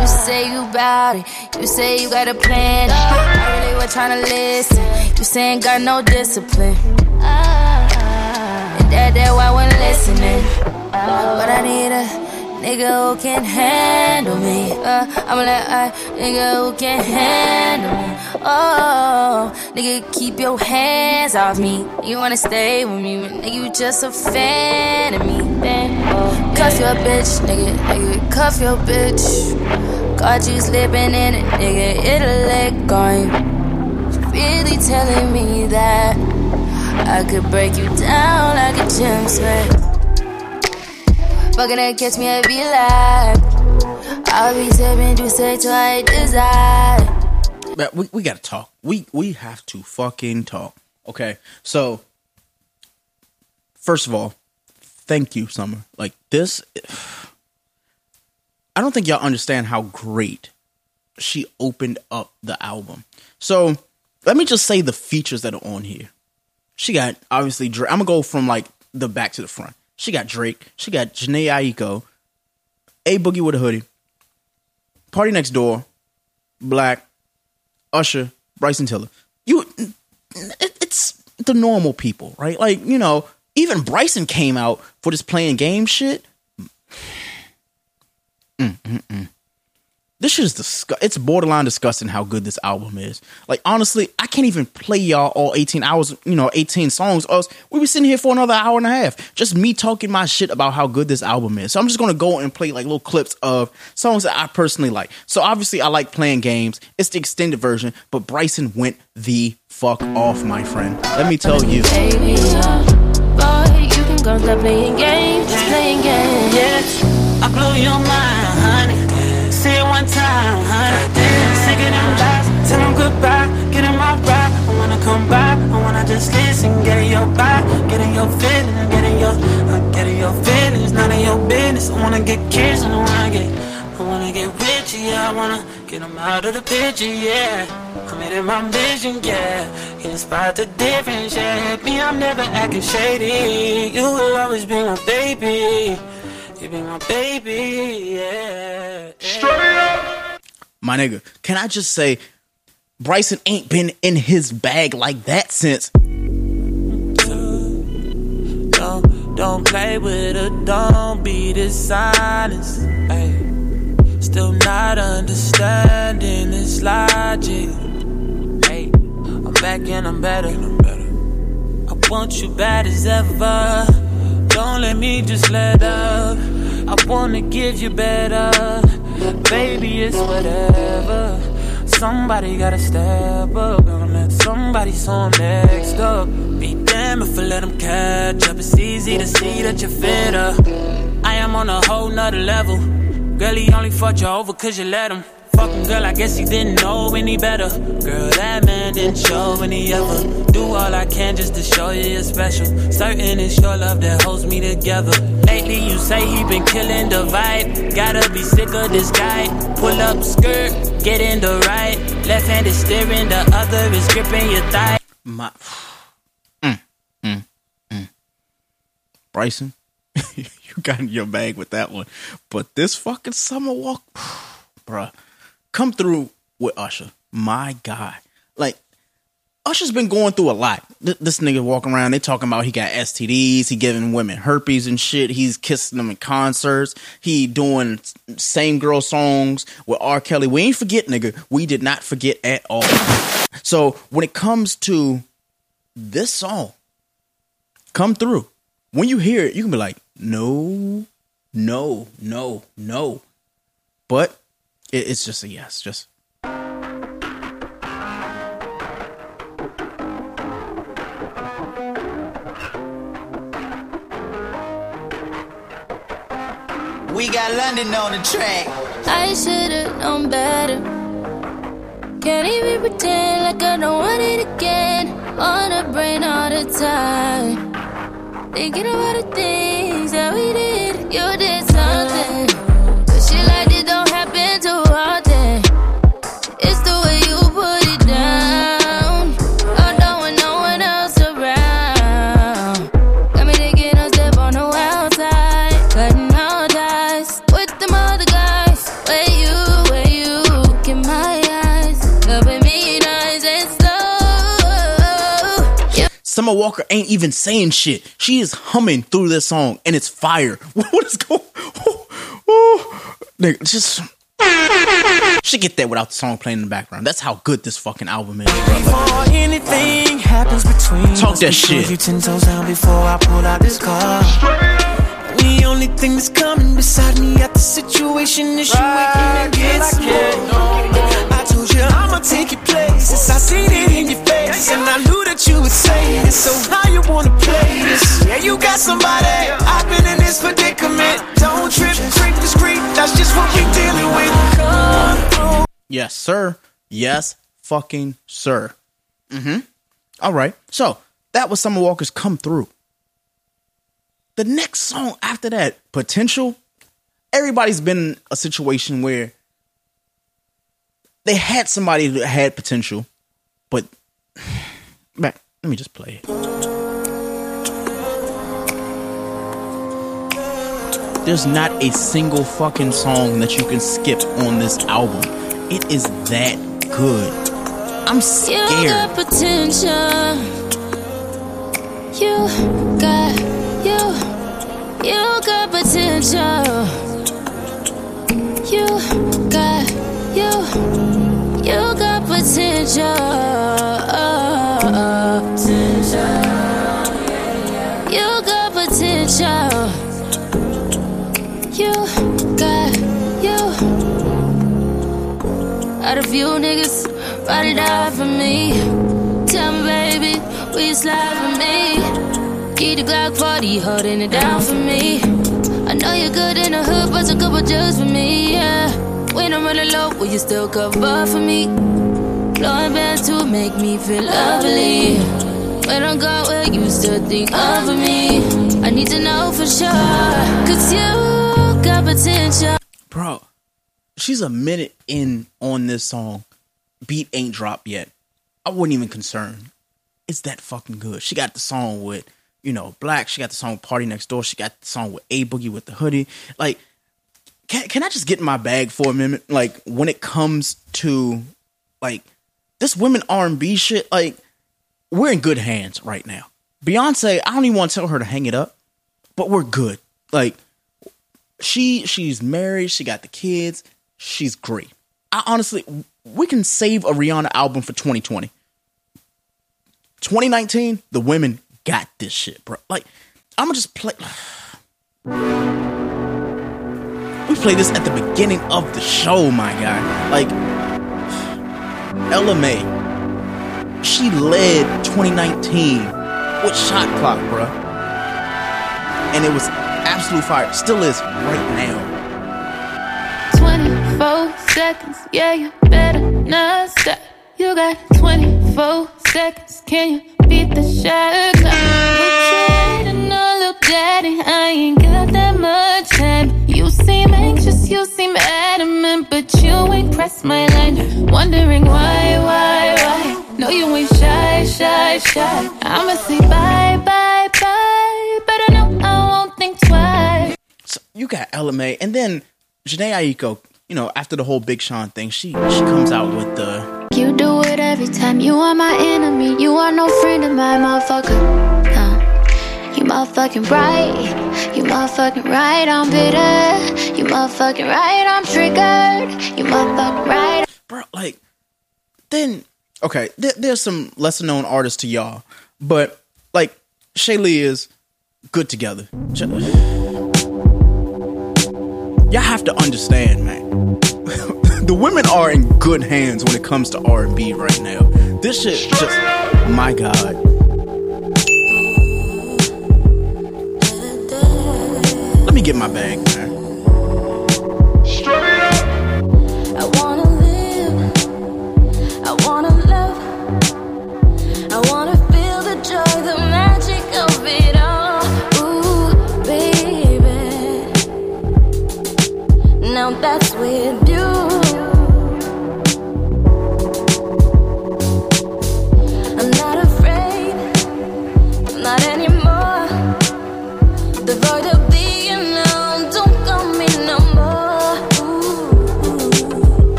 You say you bout it, you say you got a plan. I really was tryna listen, you say ain't got no discipline. And that, that why I wasn't listening. But I need a nigga who can handle me. Uh, I'ma let I nigga who can handle me. Oh, nigga, keep your hands off me. You wanna stay with me, but nigga, you just a fan of me. Oh, cuff your bitch, nigga, nigga, cuff your bitch. Got you slipping in it, nigga, it'll let go. Really telling me that I could break you down like a gym sweat. Fucking and catch me and be like, I'll be saving you say till I desire. But we we gotta talk. We we have to fucking talk. Okay, so first of all, thank you, Summer. Like this, I don't think y'all understand how great she opened up the album. So let me just say the features that are on here. She got obviously Drake. I'm gonna go from like the back to the front. She got Drake. She got Jhené Aiko, A Boogie with a Hoodie, Party Next Door, Black, Usher, Bryson Tiller. You, it, it's the normal people, right? Like, you know, even Bryson came out for this playing game shit. Mm-mm-mm. This shit is disgusting. It's borderline disgusting how good this album is. Like, honestly, I can't even play y'all all eighteen hours, you know, eighteen songs. Us, we be sitting here for another hour and a half. Just me talking my shit about how good this album is. So I'm just going to go and play, like, little clips of songs that I personally like. So, obviously, I like playing games. It's the extended version. But Bryson went the fuck off, my friend. Let me tell you. Baby, uh, boy, you can go stop playing games. Just playing games. Yes, I blow your mind, honey. Say it one time, honey. Sick of them lies, tell them goodbye. Get in my ride, I wanna come by. I wanna just listen, get in your vibe. Get in your feelings, get in your uh, get in your feelings, none of your business. I wanna get kissed, I wanna get I wanna get with you, yeah. I wanna get them out of the picture, yeah. I made it my vision, yeah. Get inspired to difference, yeah. Me, I'm never acting shady. You will always be my baby. You be my baby, yeah. Straight up. My nigga, can I just say, Bryson ain't been in his bag like that since. Don't, don't play with it, don't be the silence. Ay. Still not understanding this logic. Ay. I'm back and I'm better. I'm better. I want you bad as ever. Don't let me just let up. I wanna give you better. Baby, it's whatever. Somebody gotta step up. Gonna let somebody so next up. Be damned if I let them catch up. It's easy to see that you're fitter. I am on a whole nother level. Girl, he only fucked you over cause you let him. Fucking girl, I guess he didn't know any better. Girl, that man didn't show any ever. Do all I can just to show you you're special. Certain it's your love that holds me together. Lately you say he been killing the vibe. Gotta be sick of this guy. Pull up skirt, get in the right. Left hand is steering, the other is gripping your thigh. My mm, mm, mm. Bryson, you got in your bag with that one. But this fucking Summer Walker, bruh. Come through with Usher. My God. Like, Usher's been going through a lot. Th- this nigga walking around, they talking about he got S T Ds, he giving women herpes and shit, he's kissing them in concerts, he doing same girl songs with R. Kelly. We ain't forget, nigga. We did not forget at all. So, when it comes to this song, Come Through, when you hear it, you can be like, no, no, no, no. But it's just a yes, just. We got London on the track. I should've known better. Can't even pretend like I don't want it again. On the brain all the time. Thinking about the things that we did. You did something. But shit like this don't happen too often. It's the way you put it down. Although with no one else around. Got me taking a step on the wild side. Cutting all Summer Walker ain't even saying shit. She is humming through this song, and it's fire. What is going on? Just... should get there without the song playing in the background. That's how good this fucking album is. Anything happens between talk that shit. The only thing that's coming beside me at the situation is you waking and gets more. I told you I'ma take your places. I seen it in your face, and I knew that you would say this. So now you wanna play this? Yeah, you got somebody. I've been in this predicament. Don't trip, creep the street. That's just what we dealing with. Come through. Yes, sir. Yes, fucking sir. Mm-hmm. All right. So that was Summer Walker's "Come Through." The next song after that, Potential. Everybody's been in a situation where they had somebody that had potential, but man, let me just play it. There's not a single fucking song that you can skip on this album. It is that good. I'm scared. You got potential. You got. You, you got potential. You got, you, you got potential. Potential. You got potential. You got, you. Out of you niggas, ride it out for me. Tell me, baby, will you slide for me? Keep the Glock forty, holding it down for me. I know you're good in the hood, but a couple just for me, yeah. When I'm running low, will you still cover for me? Blowing bands to make me feel lovely. When I'm gone, will you still think of me? I need to know for sure, cause you got potential. Bro, she's a minute in on this song. Beat ain't dropped yet. I wasn't even concerned. It's that fucking good. She got the song with... you know, Black. She got the song Party Next Door. She got the song with A Boogie with the hoodie. Like, can can I just get in my bag for a minute? Like, when it comes to, like, this women R and B shit, like, we're in good hands right now. Beyonce, I don't even want to tell her to hang it up, but we're good. Like, she she's married. She got the kids. She's great. I honestly, we can save a Rihanna album for twenty twenty. twenty nineteen, the women got this shit, bro. Like, I'ma just play. We play this at the beginning of the show, my guy. Like, Ella May, she led twenty nineteen with Shot Clock, bro. And it was absolute fire. Still is right now. twenty-four seconds, yeah, you better not stop. You got twenty-four seconds, can you? The shot clock. We're trading on little daddy. I ain't got that much time. You seem anxious, you seem adamant, but you ain't pressed my line. Wondering why, why, why? No, you ain't shy, shy, shy. I'ma say bye, bye, bye, but I know I won't think twice. So you got L M A, and then Jhené Aiko. You know, after the whole Big Sean thing, she she comes out with the. You do it every time. You are my enemy. You are no friend of mine, motherfucker. Huh. You motherfucking right. You motherfucking right. I'm bitter. You motherfucking right. I'm triggered. You motherfucking right. Bro, like, then, okay, th- there's some lesser known artists to y'all, but, like, Shaylee is good together. Sh- y'all have to understand, man. The women are in good hands when it comes to R and B right now. This shit just, my God. Let me get my bag, man. I wanna live. I wanna love. I wanna feel the joy, the magic of it all. Ooh, baby. Now that's weird.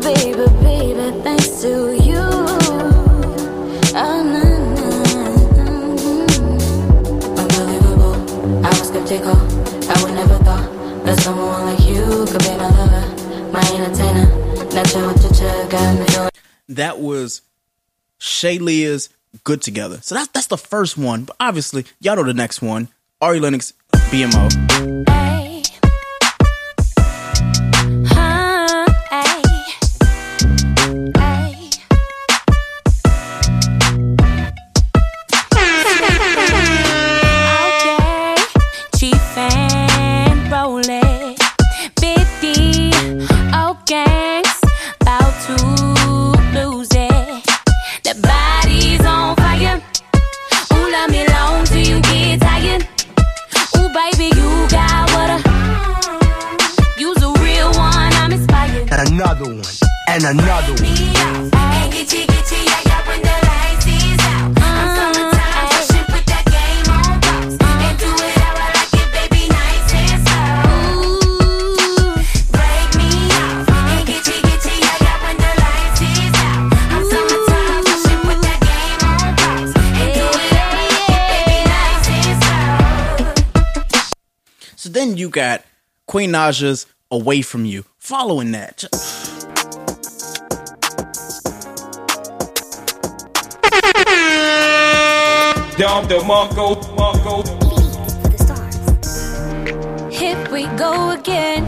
Baby, baby, thanks to you, oh, no, no. take all. I would never thought that someone like you could be my lover, my entertainer. Natural with your chug, got me feeling. That was Shaylia's Good Together. So that's that's the first one. But obviously, y'all know the next one. Ari Lennox, B M O. Hey. Huh, hey. Okay. Chief and Rolling. fifty. Okay. Another one, and another one. I get you, get you, yeah, yeah, when the lights is out. I'm summertime, I should put that game on box. And do it how I like it, baby, nice and slow. Break me off. I get you, get you, yeah, yeah, when the lights is out. I'm summertime, I should put that game on box. And do it how I like it, baby, nice and slow. So then you got Queen Naja's Away From You. Following that. Down the Mongo, Mongo. For the stars. Here we go again.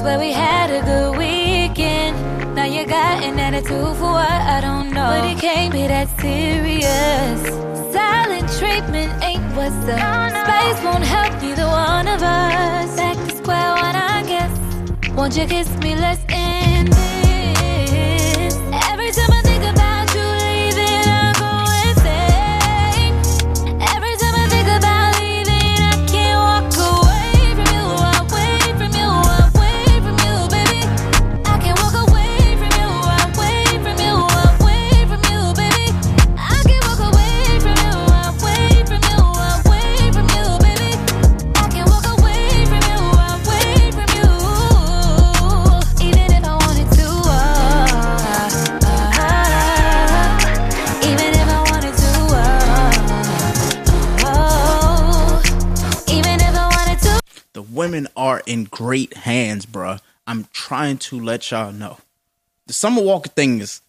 Swear we had a good weekend. Now you got an attitude for what? I don't know. But it can't be that serious. Silent treatment ain't what's up. No, no. Space won't help either one of us. Back to square one, I guess. Won't you kiss me? Let's end this. Every time I think about you leaving, I go insane. Every time I think about leaving, I can't walk away from you, away from you, away from you, baby. I can't walk away from you, away from you, away from you, baby. I can't walk away from you, away from you, away from you, baby. I can't walk away from you, away from you. Women are in great hands, bruh. I'm trying to let y'all know. The Summer Walker thing is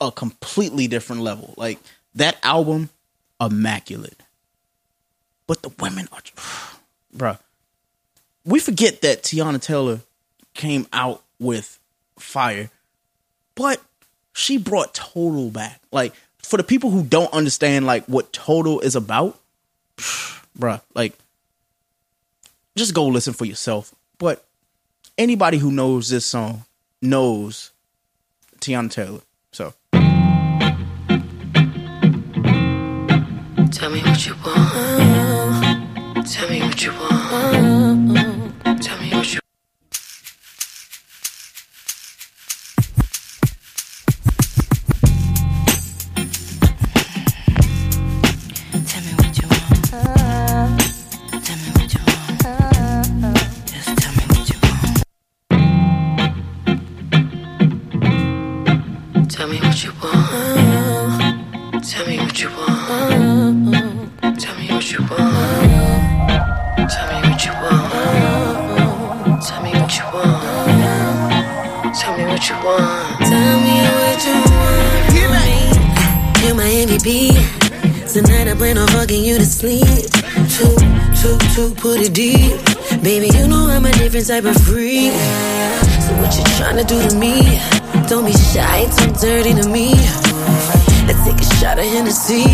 a completely different level. Like, that album, immaculate. But the women are... bruh. We forget that Teyana Taylor came out with Fire, but she brought Total back. Like, for the people who don't understand, like, what Total is about, bruh, like... just go listen for yourself. But anybody who knows this song knows Teyana Taylor. So tell me what you want. Tell me what you want. Tell me what you want. Put it deep, baby, you know I'm a different type of freak. So what you trying to do to me? Don't be shy, talk dirty to me. Let's take a shot of Hennessy.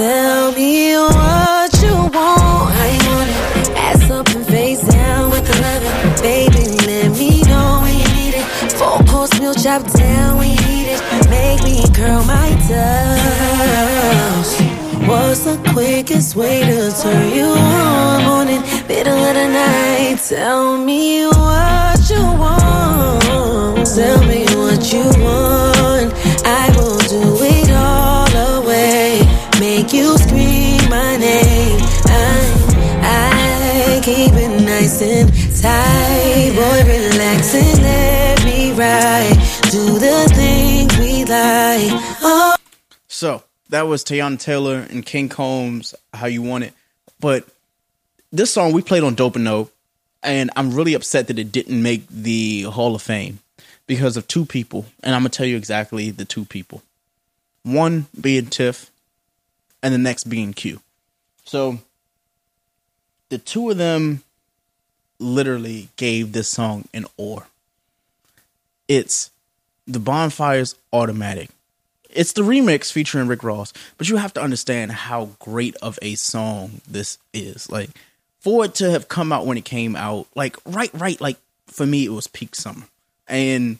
Tell me what you want. How you want it? Ass up and face down with the lovin'. Baby, let me know we need it. Four course meal chopped down, we need it. Make me curl my toes. What's the quickest way to turn you on? Morning, middle of the night. Tell me what you want. Tell me what you want. I will do it all the way. Make you scream my name. I, I keep it nice and tight. Boy, relax and let me ride. Do the thing we like. Oh. So. That was Teyana Taylor and King Combs, How You Want It. But this song we played on Dope and Nope, and I'm really upset that it didn't make the Hall of Fame because of two people, and I'm gonna tell you exactly the two people. One being Tiff, and the next being Q. So the two of them literally gave this song an oar. It's The Bonfire's Automatic. It's the remix featuring Rick Ross, but you have to understand how great of a song this is. Like, for it to have come out when it came out, like, right, right, like, for me, it was peak summer. And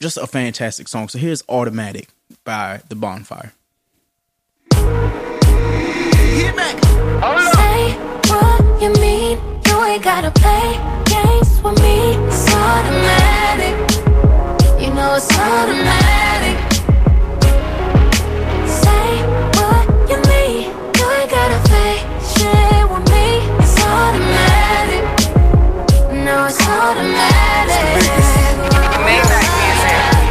just a fantastic song. So here's Automatic by The Bonfire. Get back. Say what you mean. You ain't gotta play games with me. It's automatic. You know it's automatic. Say what you mean. You ain't gotta play shit with me. It's automatic. No, it's automatic.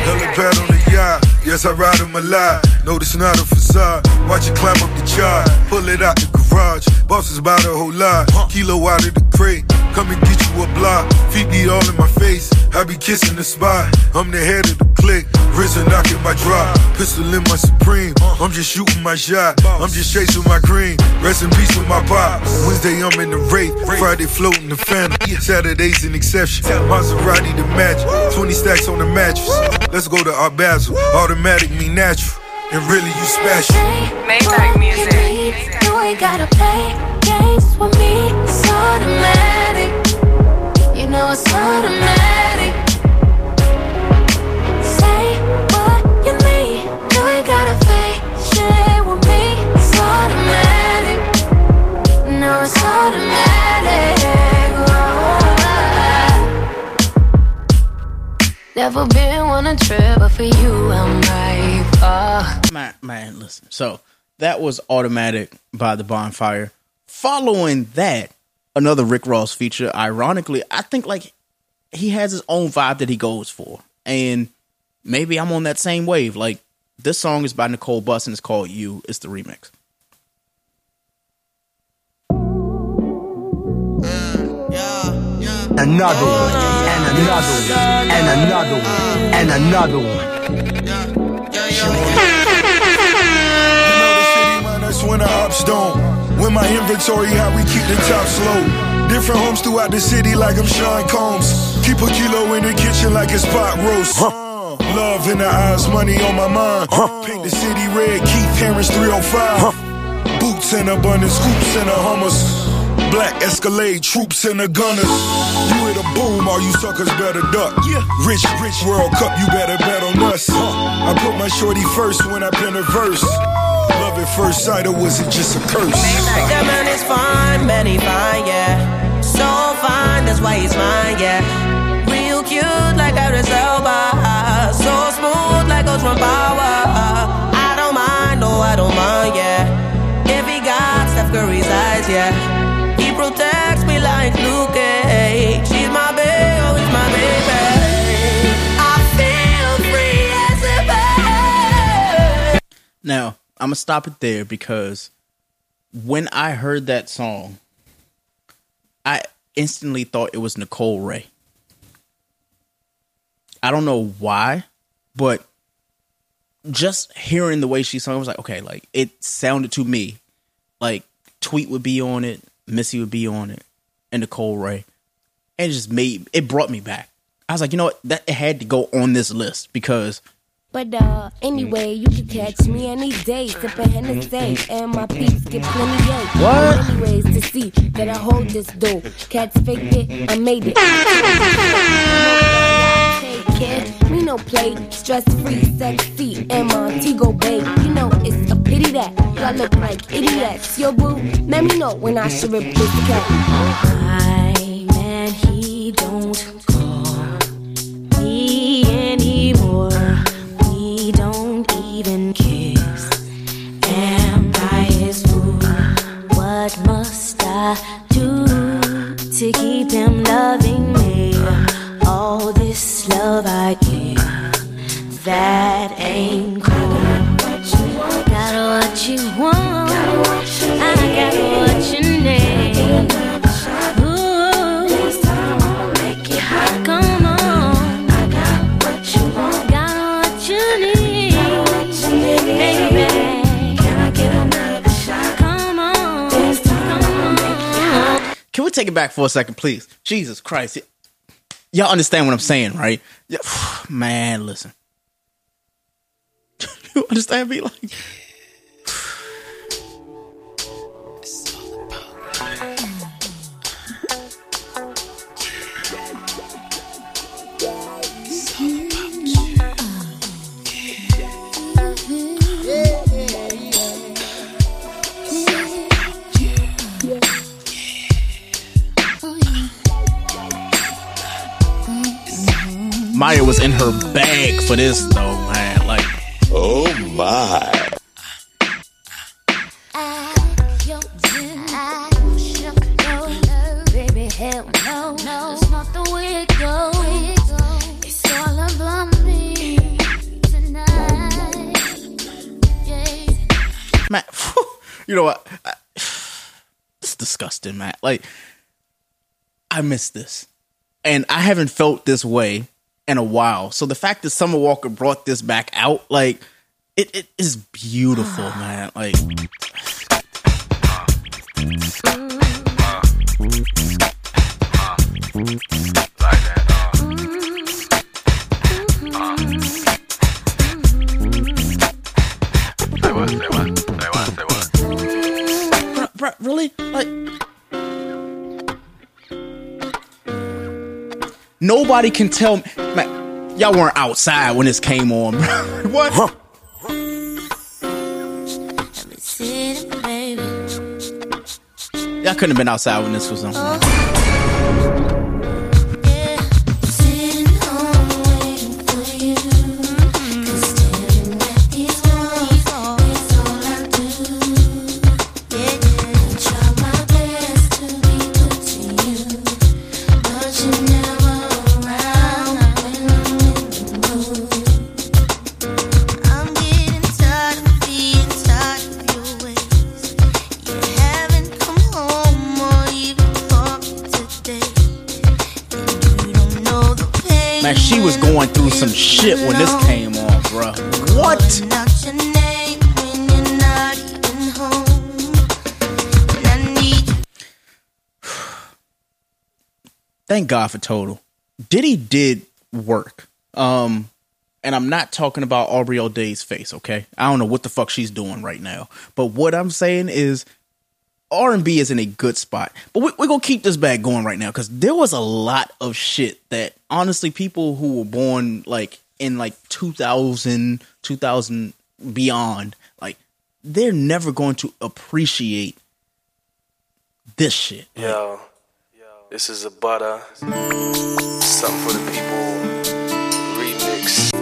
Helipad on the yacht. Yes, I ride him alive. No, this not a facade. Watch it climb up the chart. Pull it out the garage. Boss is about a whole lot. Kilo out of the crate. Come and get you a block. Feet be all in my face. I be kissing the spot. I'm the head of the clique. Risen knocking my drop. Pistol in my Supreme. I'm just shooting my shot. I'm just chasing my green. Rest in peace with my pop. Wednesday I'm in the rape. Friday floating the phantom. Saturday's an exception. Maserati the match. twenty stacks on the mattress. Let's go to our basil. Automatic me natural. And really, you special. Maybach music. You ain't gotta play games with me. It's automatic. You know it's automatic. Say what you mean. You ain't gotta play shit with me. It's automatic. No, it's automatic. Never been on a trip, but for you, I'm right. Uh, man, man, listen. So that was Automatic by The Bonfire. Following that, another Rick Ross feature. Ironically, I think like he has his own vibe that he goes for, and maybe I'm on that same wave. Like, this song is by Nicole Buss and it's called "You." It's the remix. Mm, yeah, yeah. Another one, and another one, and another one, and another one. Yeah. You know the city minus when the ops don't. When my inventory high, we keep the top slow. Different homes throughout the city like I'm Sean Combs. Keep a kilo in the kitchen like it's pot roast. Huh. Love in the eyes, money on my mind. Huh. Paint the city red, Keith Harris three oh five. Huh. Boots in abundance, scoops in the Hummers. Black Escalade, troops and the gunners. You hit a boom, all you suckers better duck. Yeah. Rich, rich World Cup, you better bet on us. Huh. I put my shorty first when I pen a verse. Love at first sight, or was it just a curse? That man is fine, man, he fine, yeah. So fine, that's why he's mine, yeah. Real cute, like Idris Elba. So smooth, like Ultron Power. I don't mind, no, I don't mind, yeah. If he got Steph Curry's eyes, yeah. Protects me like Luke Cage. She's my baby, always my baby. I feel free as a bird. Now, I'm going to stop it there because when I heard that song, I instantly thought it was Nicole Ray. I don't know why, but just hearing the way she sung, I was like, okay, like, it sounded to me like Tweet would be on it, Missy would be on it, and Nicole Ray. And it just made, it brought me back. I was like, you know what, that it had to go on this list because... But uh, anyway, you can catch me any day, sipping Hennessy, and my peeps get plenty eight. What? Many ways to see that I hold this door. Cats faked it, I made it. Me no play, stress-free, sexy, and Montego Bay. You know it's a pity that y'all look like idiots. Yo, boo, let me know when I should rip this cat. My man, he don't call me anymore. We don't even kiss. And by his food, what must I do to keep him loving me? All this love I give, that ain't cool. I got what you want, I got what you need. back for a second, please. Jesus Christ. Y- y'all understand what I'm saying, right? Y- Man, listen. You understand me? Like... Maya was in her bag for this, though, man. Like, oh my. Man, you know what? I, it's disgusting, man. Like, I miss this. And I haven't felt this way in a while. So the fact that Summer Walker brought this back out, like, it, it is beautiful, man. Like, bro, really? Like, nobody can tell me, man, y'all weren't outside when this came on, bro. What? Huh. Y'all couldn't have been outside when this was on. She was going through some shit when this came on, bro. What? Thank God for Total. Diddy did work. Um, and I'm not talking about Aubrey O'Day's face, okay? I don't know what the fuck she's doing right now. But what I'm saying is R and B is in a good spot. But we, we're going to keep this bag going right now, because there was a lot of shit that, honestly, people who were born, like, in, like, two thousand, two thousand beyond, like, they're never going to appreciate this shit. Like, yo, yo, this is a butter. Something for the people. Remix.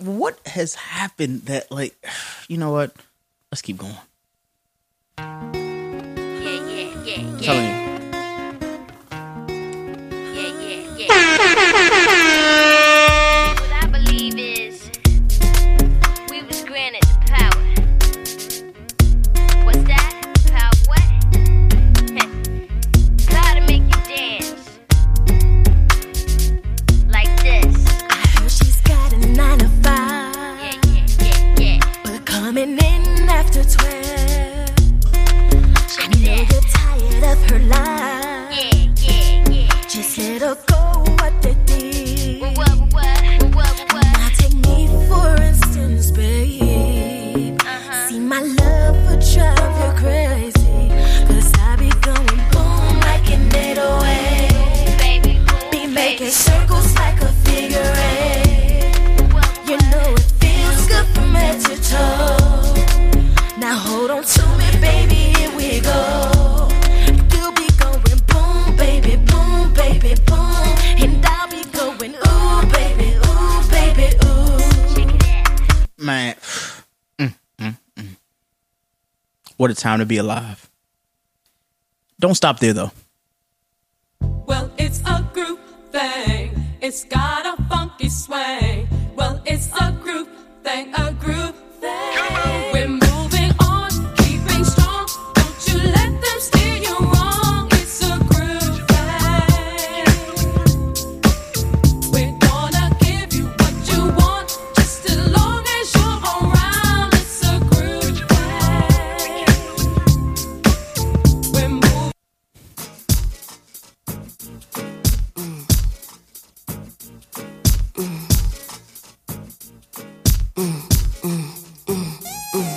What has happened that, like, you know what? Let's keep going. Yeah, yeah, yeah, I'm telling you. Yeah, yeah, yeah. What I believe is we was granted the power. What's that? Power what? Power to make you dance. Like this. I know she's got a nine to five. Coming in after twelve. I know you're tired of her lies. Yeah, yeah, yeah. Just let her go what they did. What, what, what, what, what? Now take me for instance, babe. Uh-huh. See my love for drive you crazy. Cause I be going boom like an eight oh eight. Baby, boom, be making baby. Circles like a figure eight. What, what? You know it feels good from head to toe. Now hold on to me, baby, here we go. You'll be What a time to be alive. Don't stop there, though. Well, it's a group thing. It's got a funky swing. Well, it's a group thing, a group thing. Come on. We're moving on, keeping strong. Don't you let them steer you wrong. It's a group thing. We're gonna give you what you want, just as long as you're around. It's a group thing. We're moving. Mm. Mm. Mm, mm, mm, mm, mm. I'll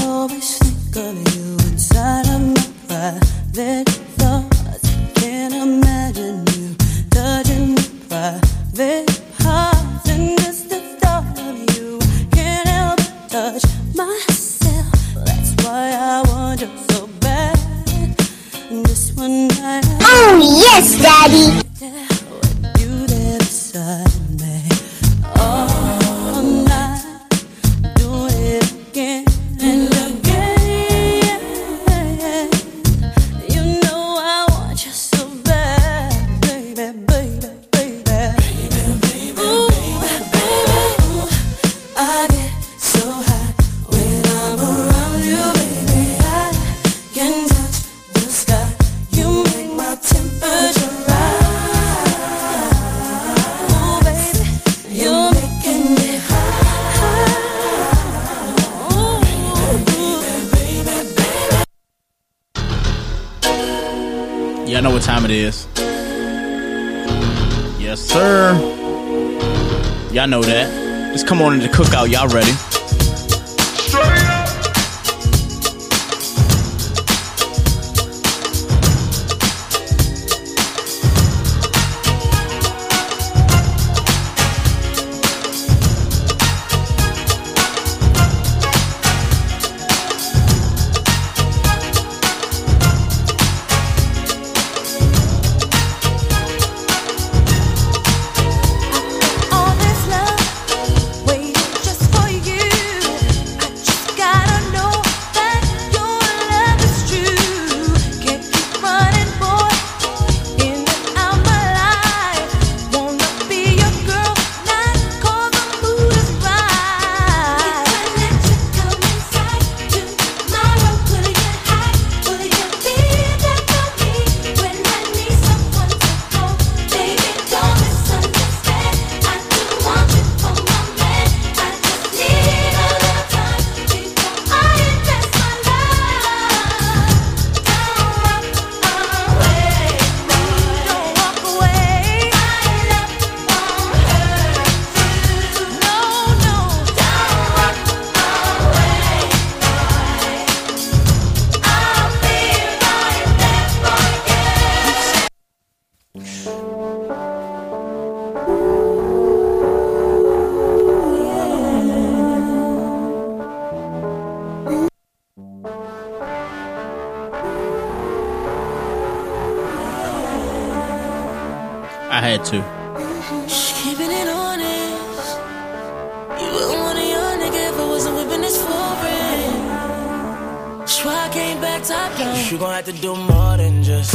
always think of you inside of my private thoughts. Can't imagine you touching me private parts, and just the thought of you can't help but touch myself. That's why I want you so bad. This one night, oh yes, Daddy. Yeah, with you there beside me. Oh, I'm not doing it again and again. You know I want you so bad, baby, baby, baby. Ooh, baby, I get so high when I'm around you, baby. I can touch the sky. You make my temperature rise. Ooh, baby, you're making me high. Ooh, baby, baby. Y'all know what time it is. Yes, sir. Y'all know that. Just come on into the cookout. Y'all ready? All this love, waiting just for you. I just gotta know that your love is true. Can't keep running, boy, in and out my life. Wanna be your girl, not 'cause the mood is right. Can't let you come inside tomorrow. Will you hide? Will you be there for me when I need someone to hold? Baby, don't misunderstand. I do want you for my man. I just need a little time before I invest my life. Don't walk away, don't walk away. My love won't hurt you. No, no, don't walk away, boy. I'll be right there for you. I had to. She's keeping it honest. You wouldn't want a young nigga if I wasn't whipping this foreign. That's why I came back top down. You gon' have to do more than just.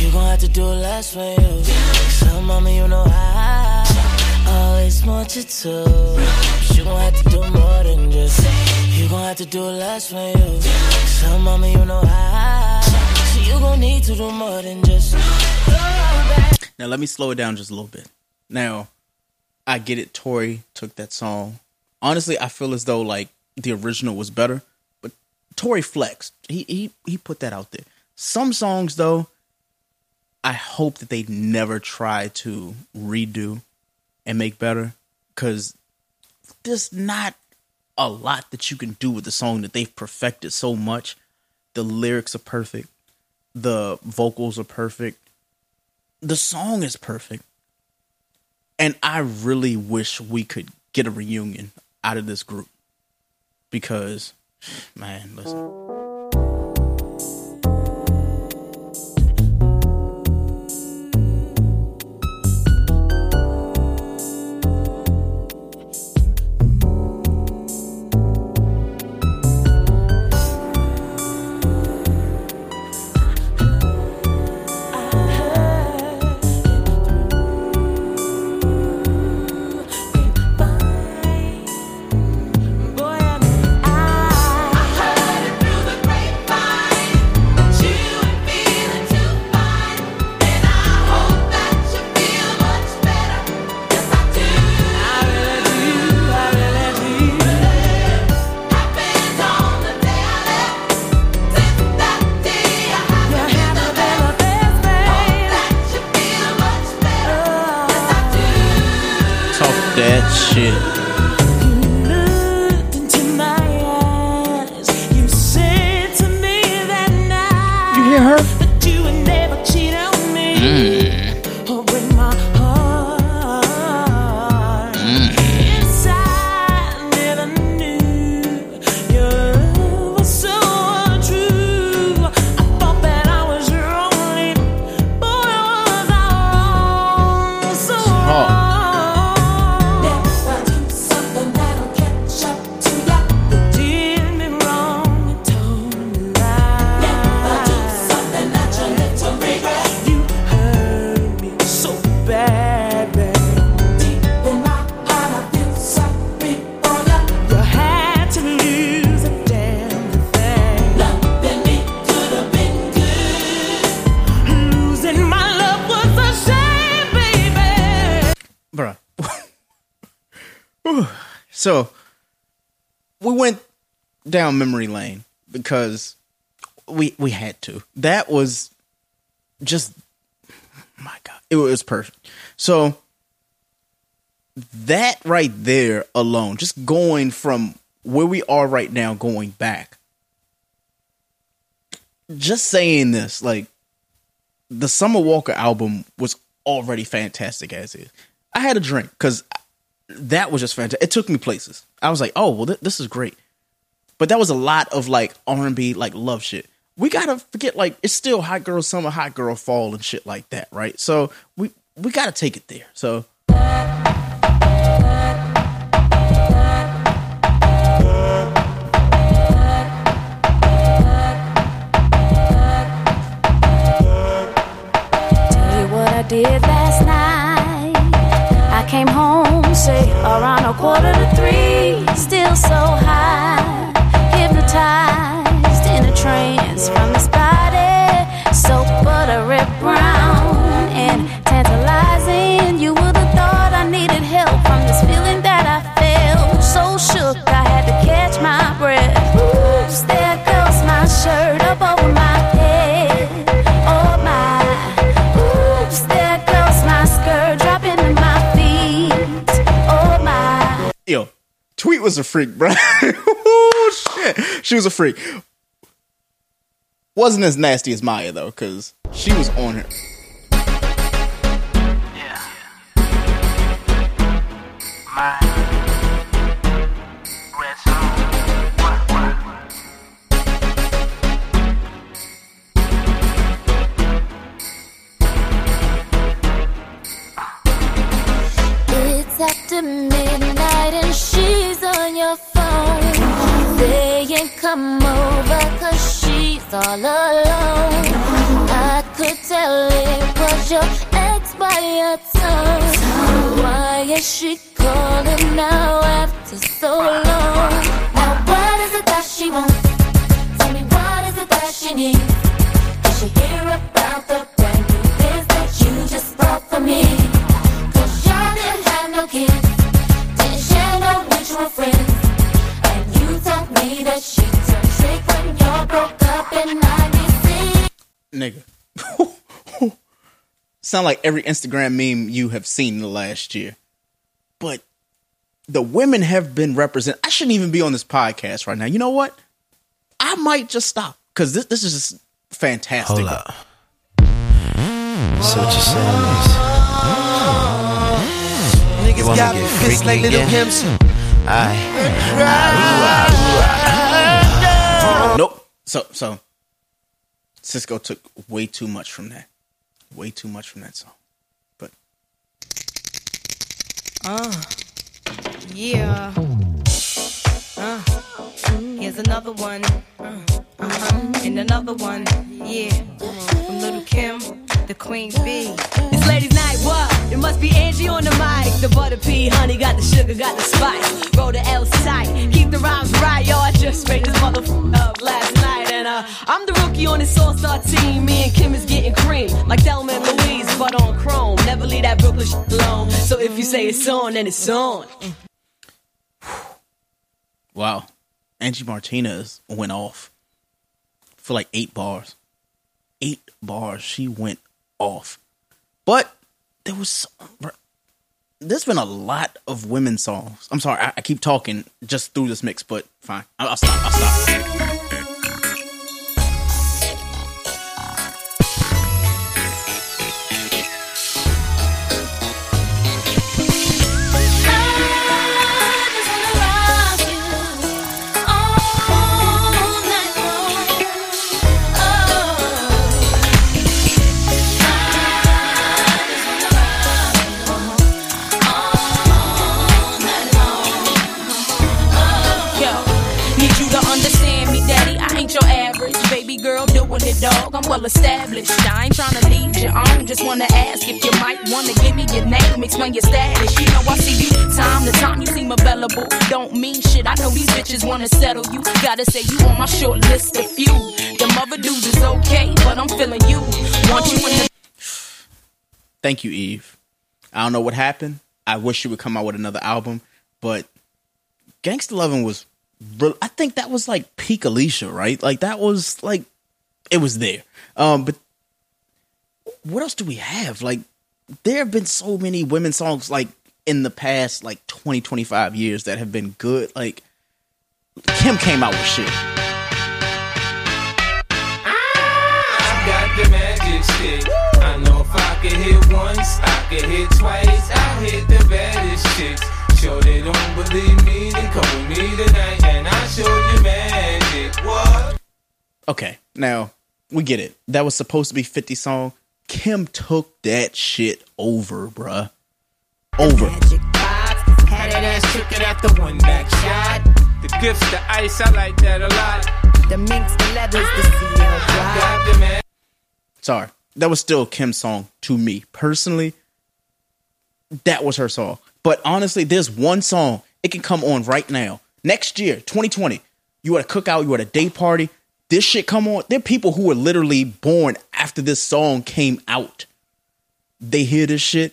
You gon' have to do less for you. So, mama, you know I always want you to. You gon' have to do more than just. You gon' have to do less for you. So, mama, you know I. So, you gon' need to do more than just. Now, let me slow it down just a little bit. Now, I get it. Tory took that song. Honestly, I feel as though like the original was better, but Tory flexed. He he he put that out there. Some songs though, I hope that they never try to redo and make better, because there's not a lot that you can do with the song that they've perfected so much. The lyrics are perfect. The vocals are perfect. The song is perfect. And I really wish we could get a reunion out of this group. Because, man, listen. So, we went down memory lane because we we had to. That was just, my God, it was perfect. So, that right there alone, just going from where we are right now, going back. Just saying this, like, the Summer Walker album was already fantastic as is. I had a drink because that was just fantastic. It took me places. I was like, oh, well, th- this is great. But that was a lot of, like, R and B, like, love shit. We gotta forget, like, it's still Hot Girl Summer, Hot Girl Fall, and shit like that, right? So, we, we gotta take it there. So... Tell you what I did last night. I came home. Say around a quarter to three, still so high, hypnotized in a trance from this body, so buttery brown and tantalizing. You would have thought I needed help from this feeling that I felt, so shook I had to catch my breath. Oops, there goes my shirt up over my head. Oh my, oops, there goes my skirt dropping in my Yo, Tweet was a freak, bro. Oh, shit. She was a freak. Wasn't as nasty as Maya, though, because she was on her. Yeah. My. It's after midnight. And she's on your phone, saying come over, cause she's all alone. I could tell it was your ex by your tone. Why is she calling now after so long? Now what is it that she wants? Tell me what is it that she needs? Did she hear about the brand new biz that you just bought for me? Cause y'all didn't have no kids, friends, and you told me that she turned sick when y'all broke up in ninety-six. Nigga. Sound like every Instagram meme you have seen in the last year. But the women have been represented. I shouldn't even be on this podcast right now. You know what? I might just stop because this, this is just fantastic. Hold up. So what you saying is... niggas got me fist like Lil' Kim. I Nope. So so Cisco took way too much from that. Way too much from that song. But Uh Yeah. Uh Here's another one. Uh uh-huh. And another one. Yeah. From Lil' Kim, the Queen Bee. It's ladies' night, what? It must be Angie on the mic. The butter pea, honey, got the sugar, got the spice. Roll the L's tight, keep the rhymes right, yo. I just made this motherfucker up last night, and uh, I'm the rookie on this all-star team. Me and Kim is getting cream, like Thelma and Louise, but on chrome. Never leave that Brooklyn shit alone. So if you say it's on, then it's on. Wow, Angie Martinez went off for like eight bars. Eight bars, she went off, but. There was, there's been a lot of women's songs. I'm sorry, I, I keep talking just through this mix, but fine. I'll, I'll stop, I'll stop. Dog, I'm well established. I ain't tryna lead your own. Just wanna ask if you might wanna give me your name, explain your status. You know I see you time to time. You seem available. Don't mean shit. I know these bitches wanna settle you. Gotta say you on my short list of few. Them other dudes is okay, but I'm feeling you. Want you in the. Thank you, Eve. I don't know what happened. I wish you would come out with another album, but Gangsta Lovin' was. Real, I think that was like peak Alicia, right? Like that was like. It was there. Um, but what else do we have? Like, there have been so many women songs, like, in the past, like, twenty, twenty-five years that have been good. Like, Kim came out with shit. I got the magic shit. I know if I can hit once, I can hit twice. I hit the baddest shit. Sure they don't believe me, they come with me tonight, and I'll show you magic. What? Okay, now, we get it. That was supposed to be fifty's song. Kim took that shit over, bruh. Over. Magic box, had that ass trickin' after one back shot. The gifts, the ice, I like that a lot. The minks, the leathers, the C L Y. Sorry, that was still Kim's song to me. Personally, that was her song. But honestly, there's one song. It can come on right now. Next year, twenty twenty. You at a cookout, you at a day party. This shit come on. There are people who were literally born after this song came out. They hear this shit.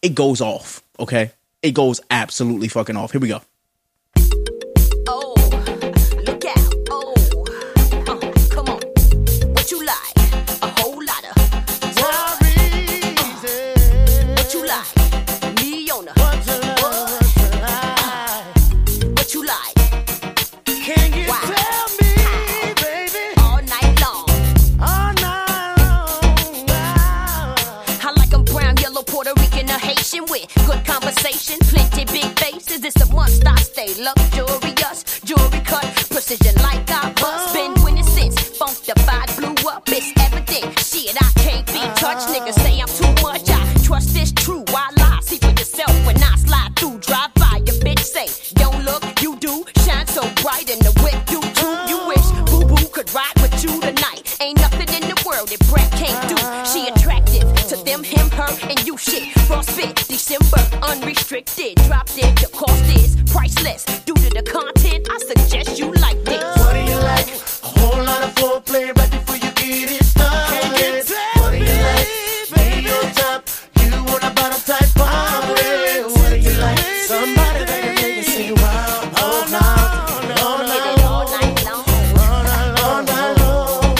It goes off, okay? It goes absolutely fucking off. Here we go. Oh, look out. Oh, uh, come on. What you like? A whole lot of worries. What you like? Leona. What you like? What, uh, what you like? Can you wow. tell me? Good conversation, plenty big faces. It's a must-stop stay luxurious, jewelry cut, precision like I bust. Been winning since Funkified blew up. It's evident, shit I can't be touched. Niggas say I'm too much. I trust this true. I lie, see for yourself when I slide through. Drive by your bitch, say don't look, you do. Shine so bright in the whip, you too. You wish Boo Boo could ride with you tonight. Ain't nothing in the world that Brett can't do. She attractive to them, him, her, and you. Shit, frostbite. December, unrestricted, drop dead, the cost is priceless. Due to the content, I suggest you like this. What do you like? A whole lot of foreplay right before you get it started. Can't get what do you like? Me on top, you on a bottom type party. What do you like? Somebody that can make it seem wild. All night, all night, all night long. All night, all night long.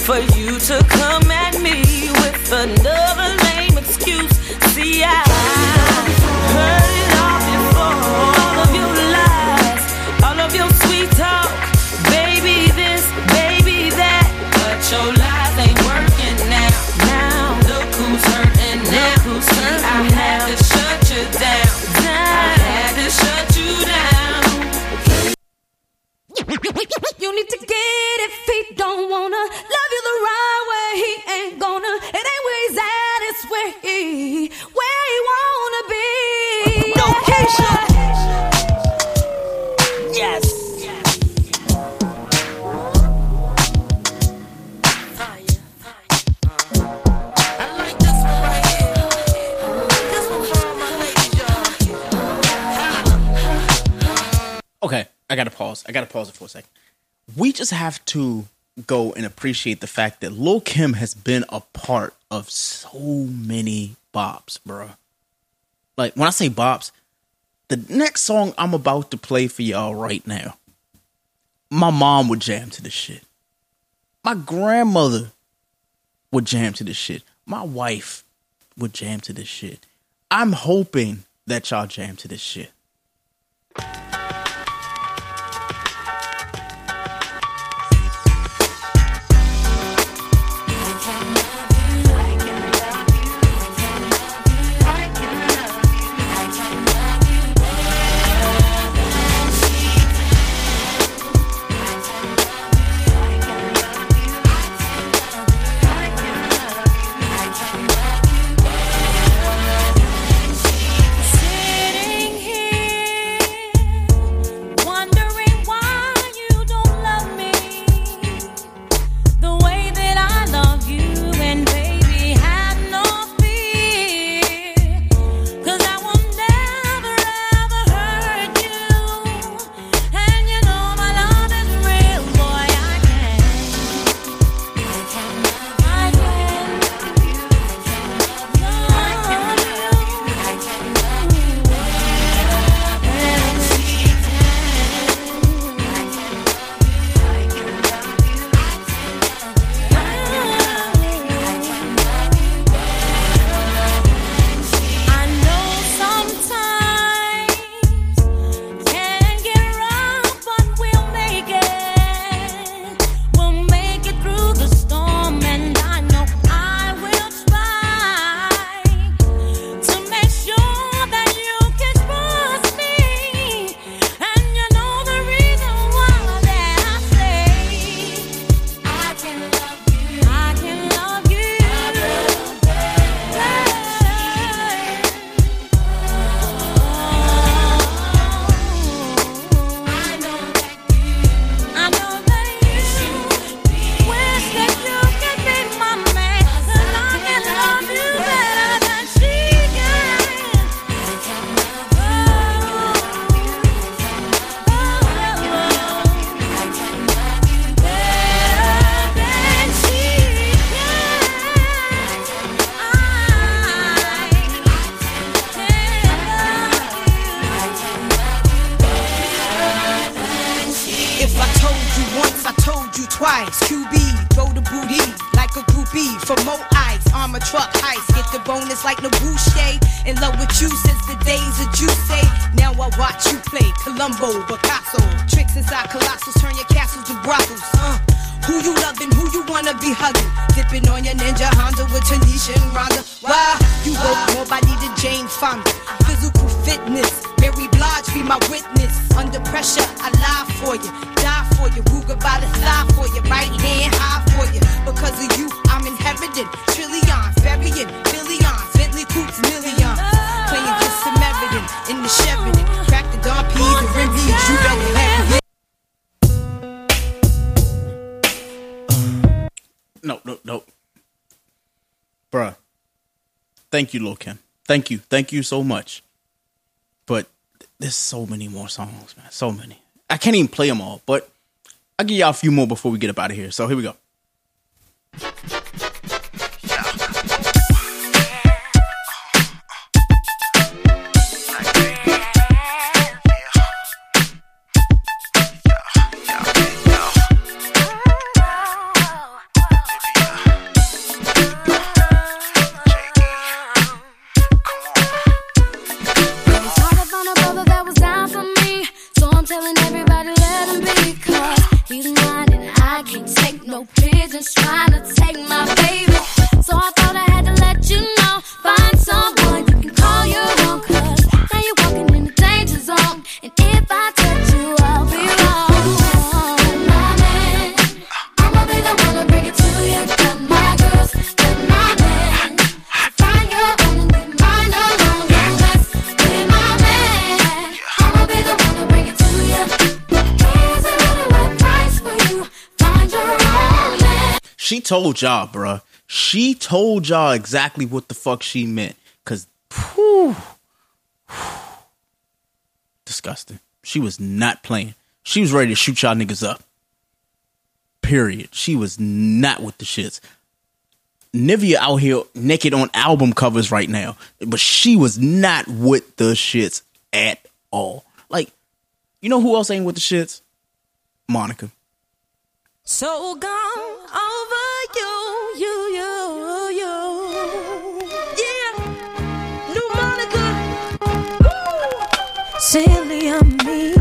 For you to come at me with another lame excuse. See, I heard it all before. All of your lies, all of your sweet talk. Baby this, baby that. But your lies ain't working now. Now look who's hurting now. Who's hurting I now. Had to shut you down. down. I had to shut you down. You need to get if he don't wanna love you the right way. He ain't gonna. It ain't where he's at. It's where he, where he wanna be. No patient. Yes. Okay, I gotta pause. I gotta pause it for a second. We just have to go and appreciate the fact that Lil' Kim has been a part of so many bops, bro. Like, when I say bops, the next song I'm about to play for y'all right now, my mom would jam to this shit. My grandmother would jam to this shit. My wife would jam to this shit. I'm hoping that y'all jam to this shit. Tricks inside colossals, turn your castles to brothels. Uh, Who you loving, who you wanna be hugging? Dipping on your Ninja Honda with Tanisha and Rhonda. Why? You woke nobody to Jane Fonda. Physical fitness, Mary Blige be my witness. Under pressure, I lie for you, die for you. Ruger by the thigh for you, right hand high for you. Because of you, I'm inheriting trillions, burying billions, Bentley coupes, millions. Playing the Samaritan in the Sheridan, crack the Don P, the Rimby, you don't have it. No, no, no. Bruh. Thank you, Lil' Kim. Thank you. Thank you so much. But th- there's so many more songs, man. So many. I can't even play them all, but I'll give y'all a few more before we get up out of here. So here we go. Told y'all, bruh. She told y'all exactly what the fuck she meant. Cause, whew, whew, disgusting. She was not playing. She was ready to shoot y'all niggas up. Period. She was not with the shits. Nivea out here naked on album covers right now, but she was not with the shits at all. Like, you know who else ain't with the shits? Monica. So gone over you, you, you, you. Yeah, new Monica. Woo. Silly of me,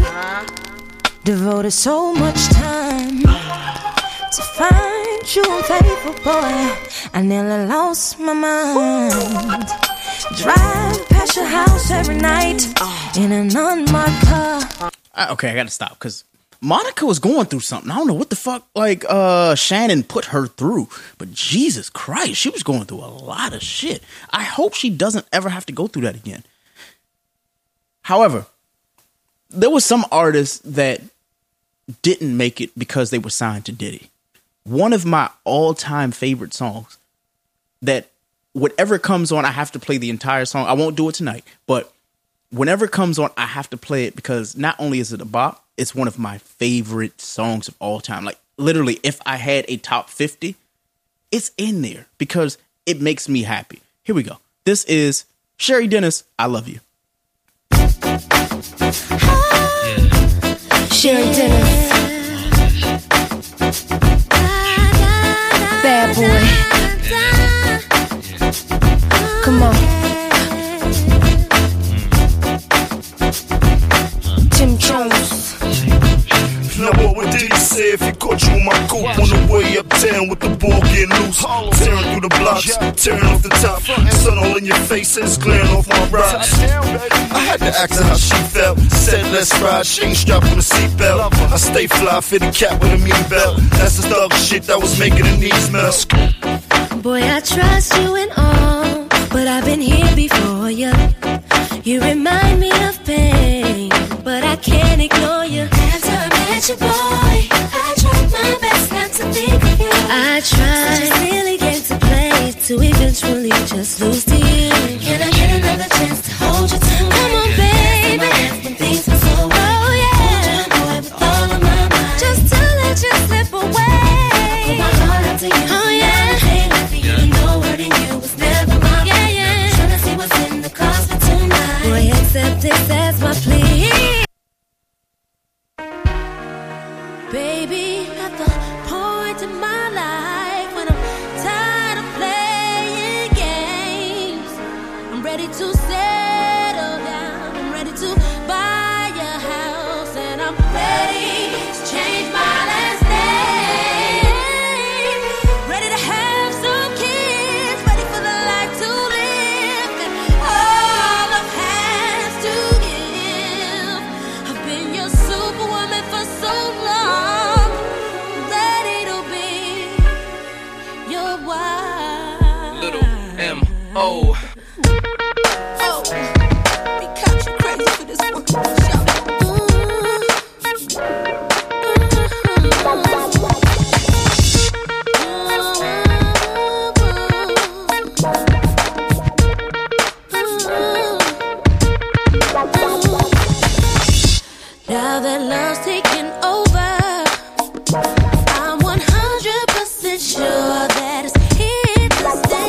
devoted so much time to find you, faithful boy. I nearly lost my mind. Drive past your house every night in an unmarked car. Okay, I gotta stop because Monica was going through something. I don't know what the fuck, like, uh, Shannon put her through. But Jesus Christ, she was going through a lot of shit. I hope she doesn't ever have to go through that again. However, there was some artists that didn't make it because they were signed to Diddy. One of my all-time favorite songs that whatever comes on, I have to play the entire song. I won't do it tonight, but whenever it comes on, I have to play it because not only is it a bop, it's one of my favorite songs of all time. Like, literally, if I had a top fifty, it's in there because it makes me happy. Here we go. This is Sherry Dennis, I Love You. Sherry Dennis. Bad boy. Come on. Tim Jones. Now what would Diddy say if he caught you in my coupe? On the way uptown with the ball getting loose, tearing through the blocks, tearing off the top, sun all in your face and it's glaring off my rocks. I had to ask her how she felt. Said let's ride, she ain't strapped with a seatbelt. I stay fly, fit a cap with a mean belt. That's the thug shit that was making the knees melt. Boy, I trust you and all, but I've been here before you. You remind me of pain, but I can't ignore you. After I met you, boy, I tried my best not to think of you. I tried, such a silly game to play, to eventually just lose to you. Can I get another chance to hold you too? Come on, baby. That's when things were so well. Oh yeah, hold you, boy, with all of my mind. Just to let you slip away. I put my heart out to you. Oh yeah, ain't nothing you, and no word in you was never my. Yeah, yeah. Trying to see what's in the cause for tonight. Boy, accept this as my plea. Baby, at the point in my life when I'm tired of playing games, I'm ready to settle down, I'm ready to buy a house, and I'm ready to change my last name. Oh. Oh, they got you crazy for this one. Now that love's taken over, I'm one hundred percent sure that it's here to stay.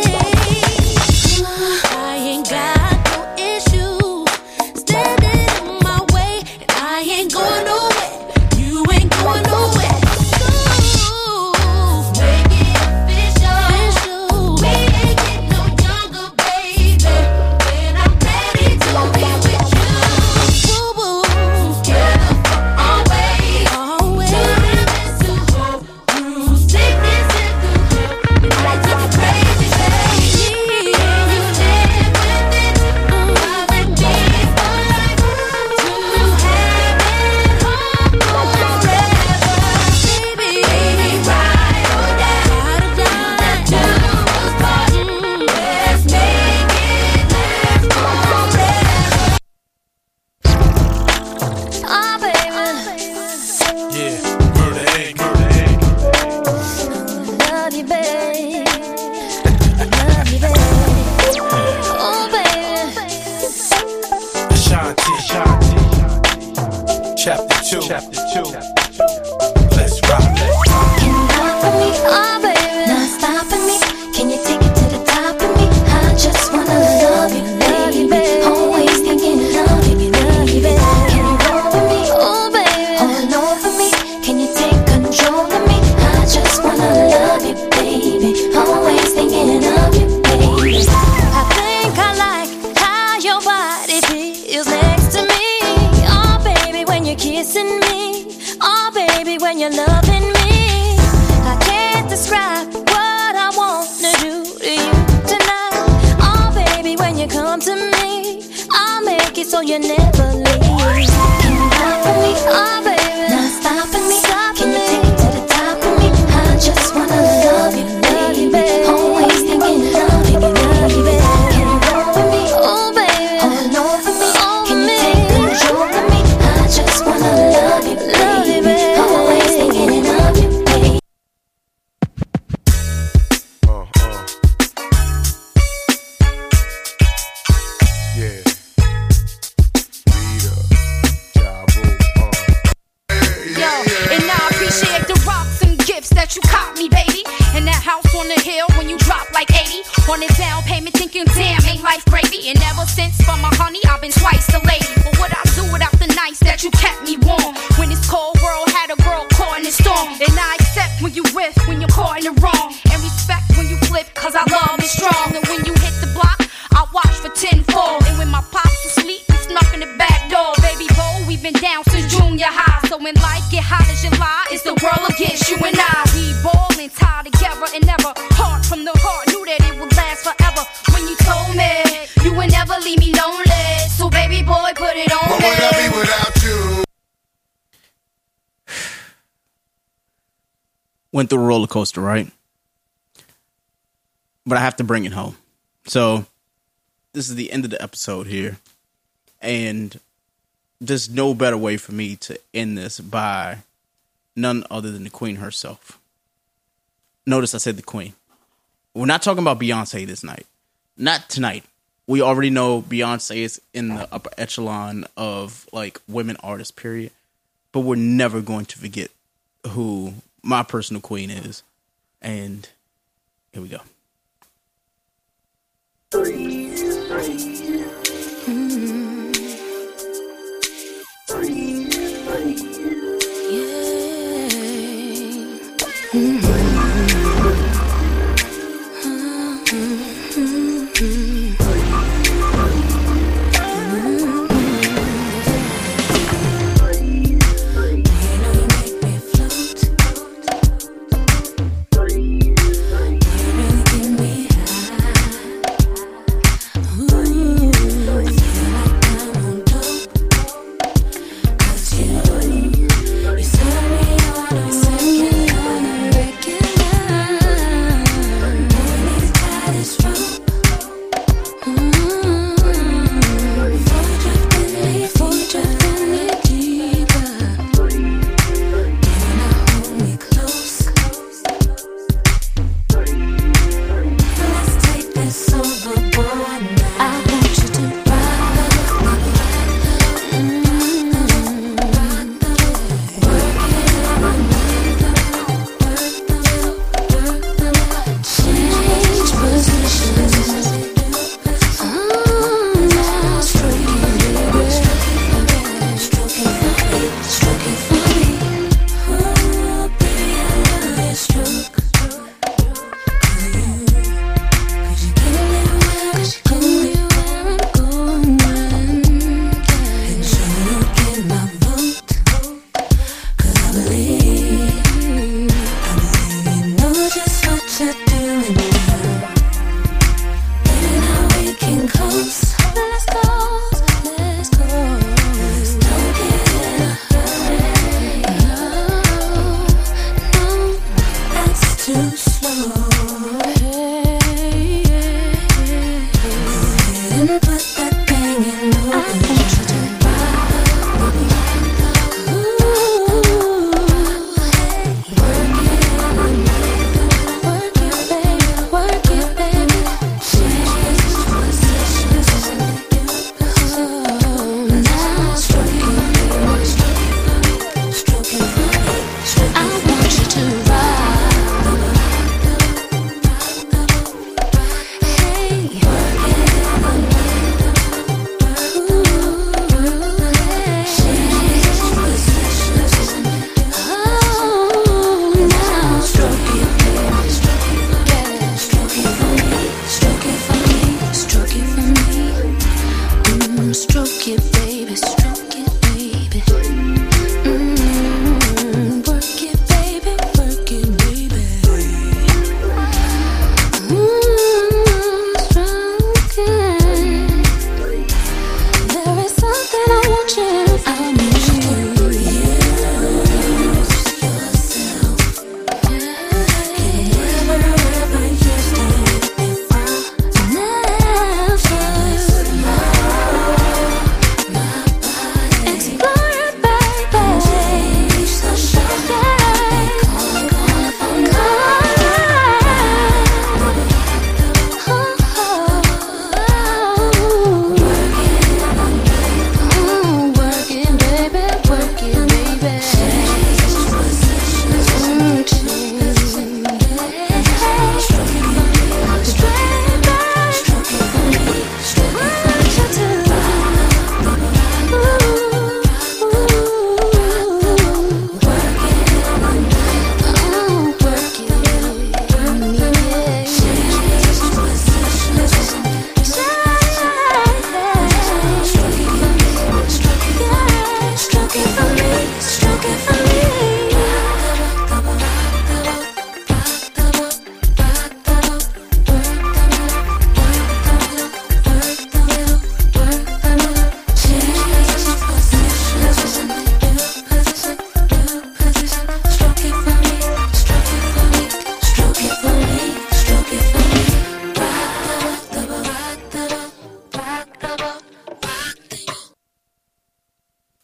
Went through a roller coaster, right? But I have to bring it home. So this is the end of the episode here. And there's no better way for me to end this by none other than the queen herself. Notice I said the queen. We're not talking about Beyonce this night. Not tonight. We already know Beyonce is in the upper echelon of like women artists, period. But we're never going to forget who my personal queen is. And here we go. Mm-hmm. Yeah. Mm-hmm.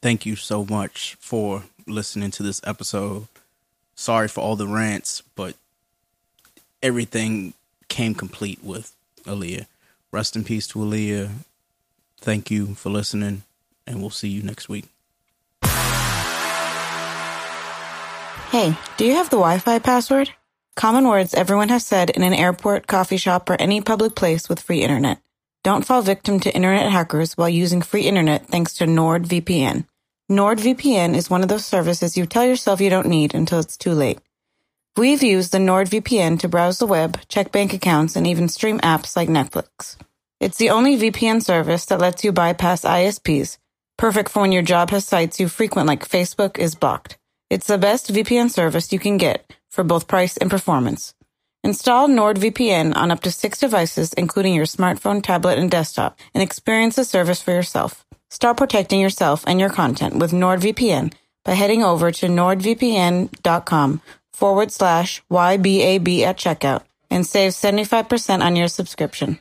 thank you so much for listening to this episode. Sorry for all the rants, but everything came complete with Aaliyah. Rest in peace to Aaliyah. Thank you for listening, and we'll see you next week. Hey, do you have the Wi-Fi password? Common words everyone has said in an airport, coffee shop, or any public place with free internet. Don't fall victim to internet hackers while using free internet thanks to NordVPN. NordVPN is one of those services you tell yourself you don't need until it's too late. We've used the NordVPN to browse the web, check bank accounts, and even stream apps like Netflix. It's the only V P N service that lets you bypass I S Ps, perfect for when your job has sites you frequent like Facebook is blocked. It's the best V P N service you can get for both price and performance. Install NordVPN on up to six devices, including your smartphone, tablet, and desktop, and experience the service for yourself. Start protecting yourself and your content with NordVPN by heading over to nordvpn.com forward slash YBAB at checkout and save seventy-five percent on your subscription.